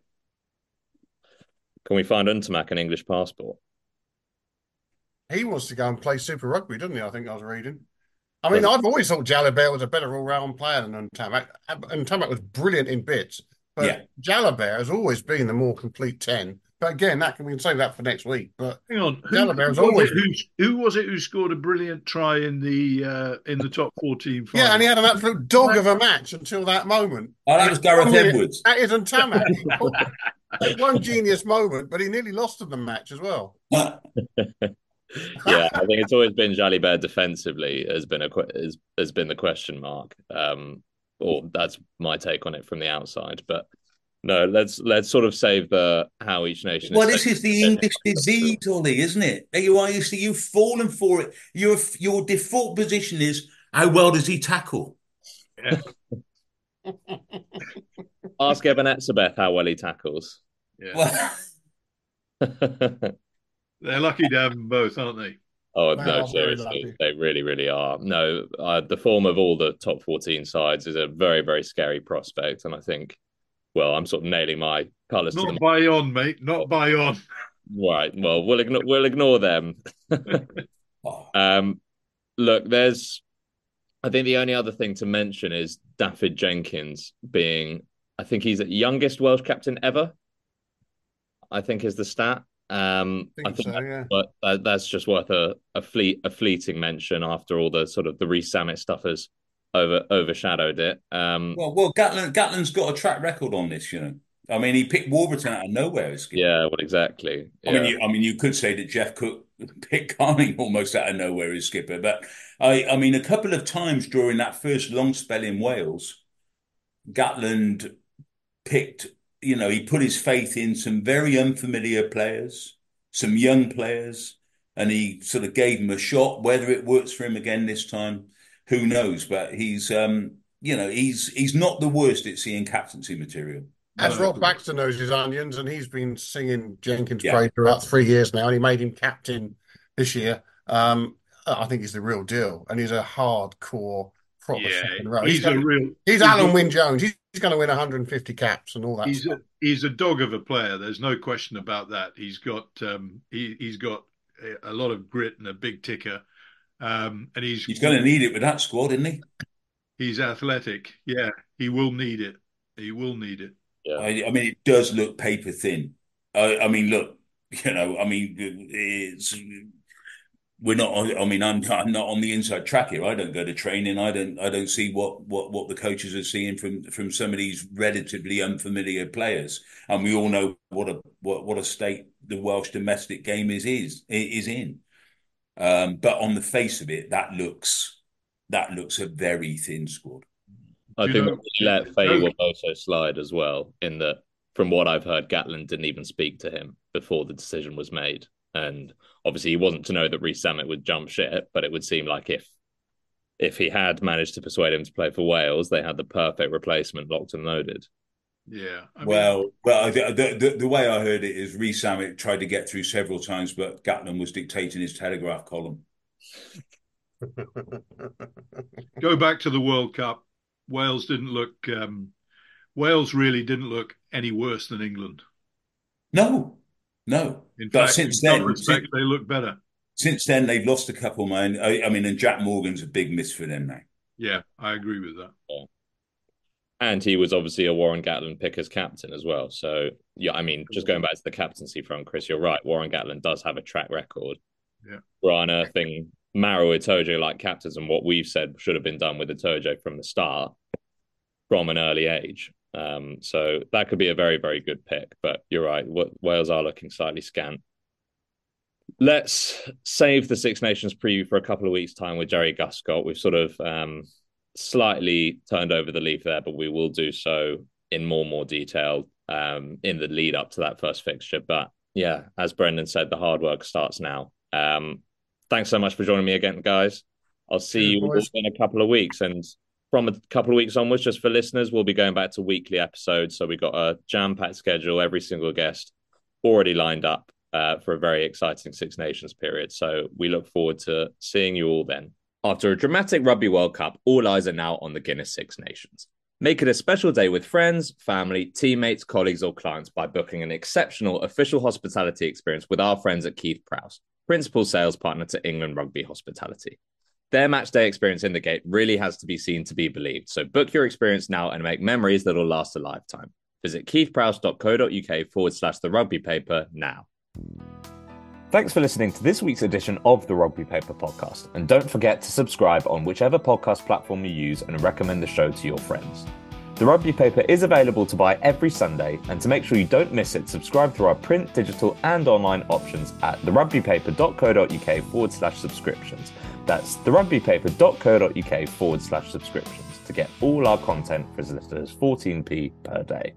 Can we find Entomac an English passport? He wants to go and play Super Rugby, doesn't he? I think I was reading. I mean, yeah. I've always thought Jalibert was a better all-round player than Entomac. Entomac was brilliant in bits. But yeah. Jalibert has always been the more complete ten. But again, that can, we can save that for next week. But hang on, who, Jalibert's who, always who, who was it who scored a brilliant try in the uh, in the top fourteen? Final? Yeah, and he had an absolute dog of a match until that moment. Oh, that was Gareth oh, Edwards. That is Entomac. One genius moment, but he nearly lost in the match as well. yeah, I think it's always been Jalibert defensively has been a has, has been the question mark. Um, Or oh, that's my take on it from the outside. But no, let's let's sort of save the how each nation. Well, is this is the English disease, Ollie, isn't it? You are used to you've fallen for it. Your your default position is how well does he tackle? Yeah. Ask Evan Etzebeth how well he tackles. Yeah. They're lucky to have them both, aren't they? Oh, wow, no, seriously. They really, really are. No, uh, the form of all the top fourteen sides is a very, very scary prospect. And I think, well, I'm sort of nailing my colours. Not to the by market. On, mate. Not by on. Right. Well, we'll ignore, we'll ignore them. um, look, there's... I think the only other thing to mention is Dafydd Jenkins being... I think he's the youngest Welsh captain ever, I think is the stat. Um, I think, I think so, that, yeah. But that's just worth a a, fleet, a fleeting mention after all the sort of the Rees-Zammit stuff has over, overshadowed it. Um, well, well, Gatland, Gatland's got a track record on this, you know. I mean, he picked Warburton out of nowhere. Yeah, well, exactly. Yeah. I mean, you, I mean, you could say that Jeff Cook picked Carling almost out of nowhere as skipper. But, I, I mean, a couple of times during that first long spell in Wales, Gatland picked, you know, he put his faith in some very unfamiliar players, some young players, and he sort of gave them a shot. Whether it works for him again this time, who knows? But he's, um, you know, he's he's not the worst at seeing captaincy material. As Rob Baxter knows his onions, and he's been singing Jenkins' yeah. praise for about three years now, and he made him captain this year. Um, I think he's the real deal, and he's a hardcore proper yeah, second row. He's, he's a real. He's, he's Alan Wynne Jones. He's, he's going to win one hundred fifty caps and all that. He's stuff. A, he's a dog of a player. There's no question about that. He's got um, he, he's got a lot of grit and a big ticker, um, and he's he's going to need it with that squad, isn't he? He's athletic. Yeah, he will need it. He will need it. Yeah. I, I mean, it does look paper thin. I, I mean, look, you know, I mean, it's we're not. I mean, I'm, I'm not on the inside track here. I don't go to training. I don't. I don't see what, what, what the coaches are seeing from, from some of these relatively unfamiliar players. And we all know what a what, what a state the Welsh domestic game is is is in. Um, but on the face of it, that looks that looks a very thin squad. I think we let Faye will also slide as well, in that, from what I've heard, Gatland didn't even speak to him before the decision was made. And obviously he wasn't to know that Rees-Zammit would jump ship, but it would seem like if if he had managed to persuade him to play for Wales, they had the perfect replacement locked and loaded. Yeah. I mean... Well, well, the, the, the way I heard it is Rees-Zammit tried to get through several times, but Gatland was dictating his Telegraph column. Go back to the World Cup. Wales didn't look. Um, Wales really didn't look any worse than England. No, no. In but fact, since in then, respect, since, they look better. Since then, they've lost a couple, man. I, I mean, and Jack Morgan's a big miss for them now. Yeah, I agree with that. Yeah. And he was obviously a Warren Gatland pick as captain as well. So yeah, I mean, just going back to the captaincy front, Chris, you're right. Warren Gatland does have a track record. Yeah, we're unearthing Maro Itoje like captains, and what we've said should have been done with Itoje from the start, from an early age. Um, so that could be a very, very good pick. But you're right, Wales are looking slightly scant. Let's save the Six Nations preview for a couple of weeks' time with Jerry Guscott. We've sort of um, slightly turned over the leaf there, but we will do so in more and more detail um, in the lead up to that first fixture. But yeah, as Brendan said, the hard work starts now. Um, Thanks so much for joining me again, guys. I'll see you all in a couple of weeks. And from a couple of weeks onwards, just for listeners, we'll be going back to weekly episodes. So we've got a jam-packed schedule, every single guest already lined up uh, for a very exciting Six Nations period. So we look forward to seeing you all then. After a dramatic Rugby World Cup, all eyes are now on the Guinness Six Nations. Make it a special day with friends, family, teammates, colleagues or clients by booking an exceptional official hospitality experience with our friends at Keith Prowse, principal sales partner to England Rugby Hospitality. Their match day experience in the gate really has to be seen to be believed, so book your experience now and make memories that'll last a lifetime. Visit keithprowse.co.uk forward slash the rugby paper now. Thanks for listening to this week's edition of the Rugby Paper podcast, and don't forget to subscribe on whichever podcast platform you use and recommend the show to your friends. The Rugby Paper is available to buy every Sunday, and to make sure you don't miss it, subscribe through our print, digital and online options at therugbypaper.co.uk forward slash subscriptions. That's therugbypaper.co.uk forward slash subscriptions to get all our content for as little as fourteen p per day.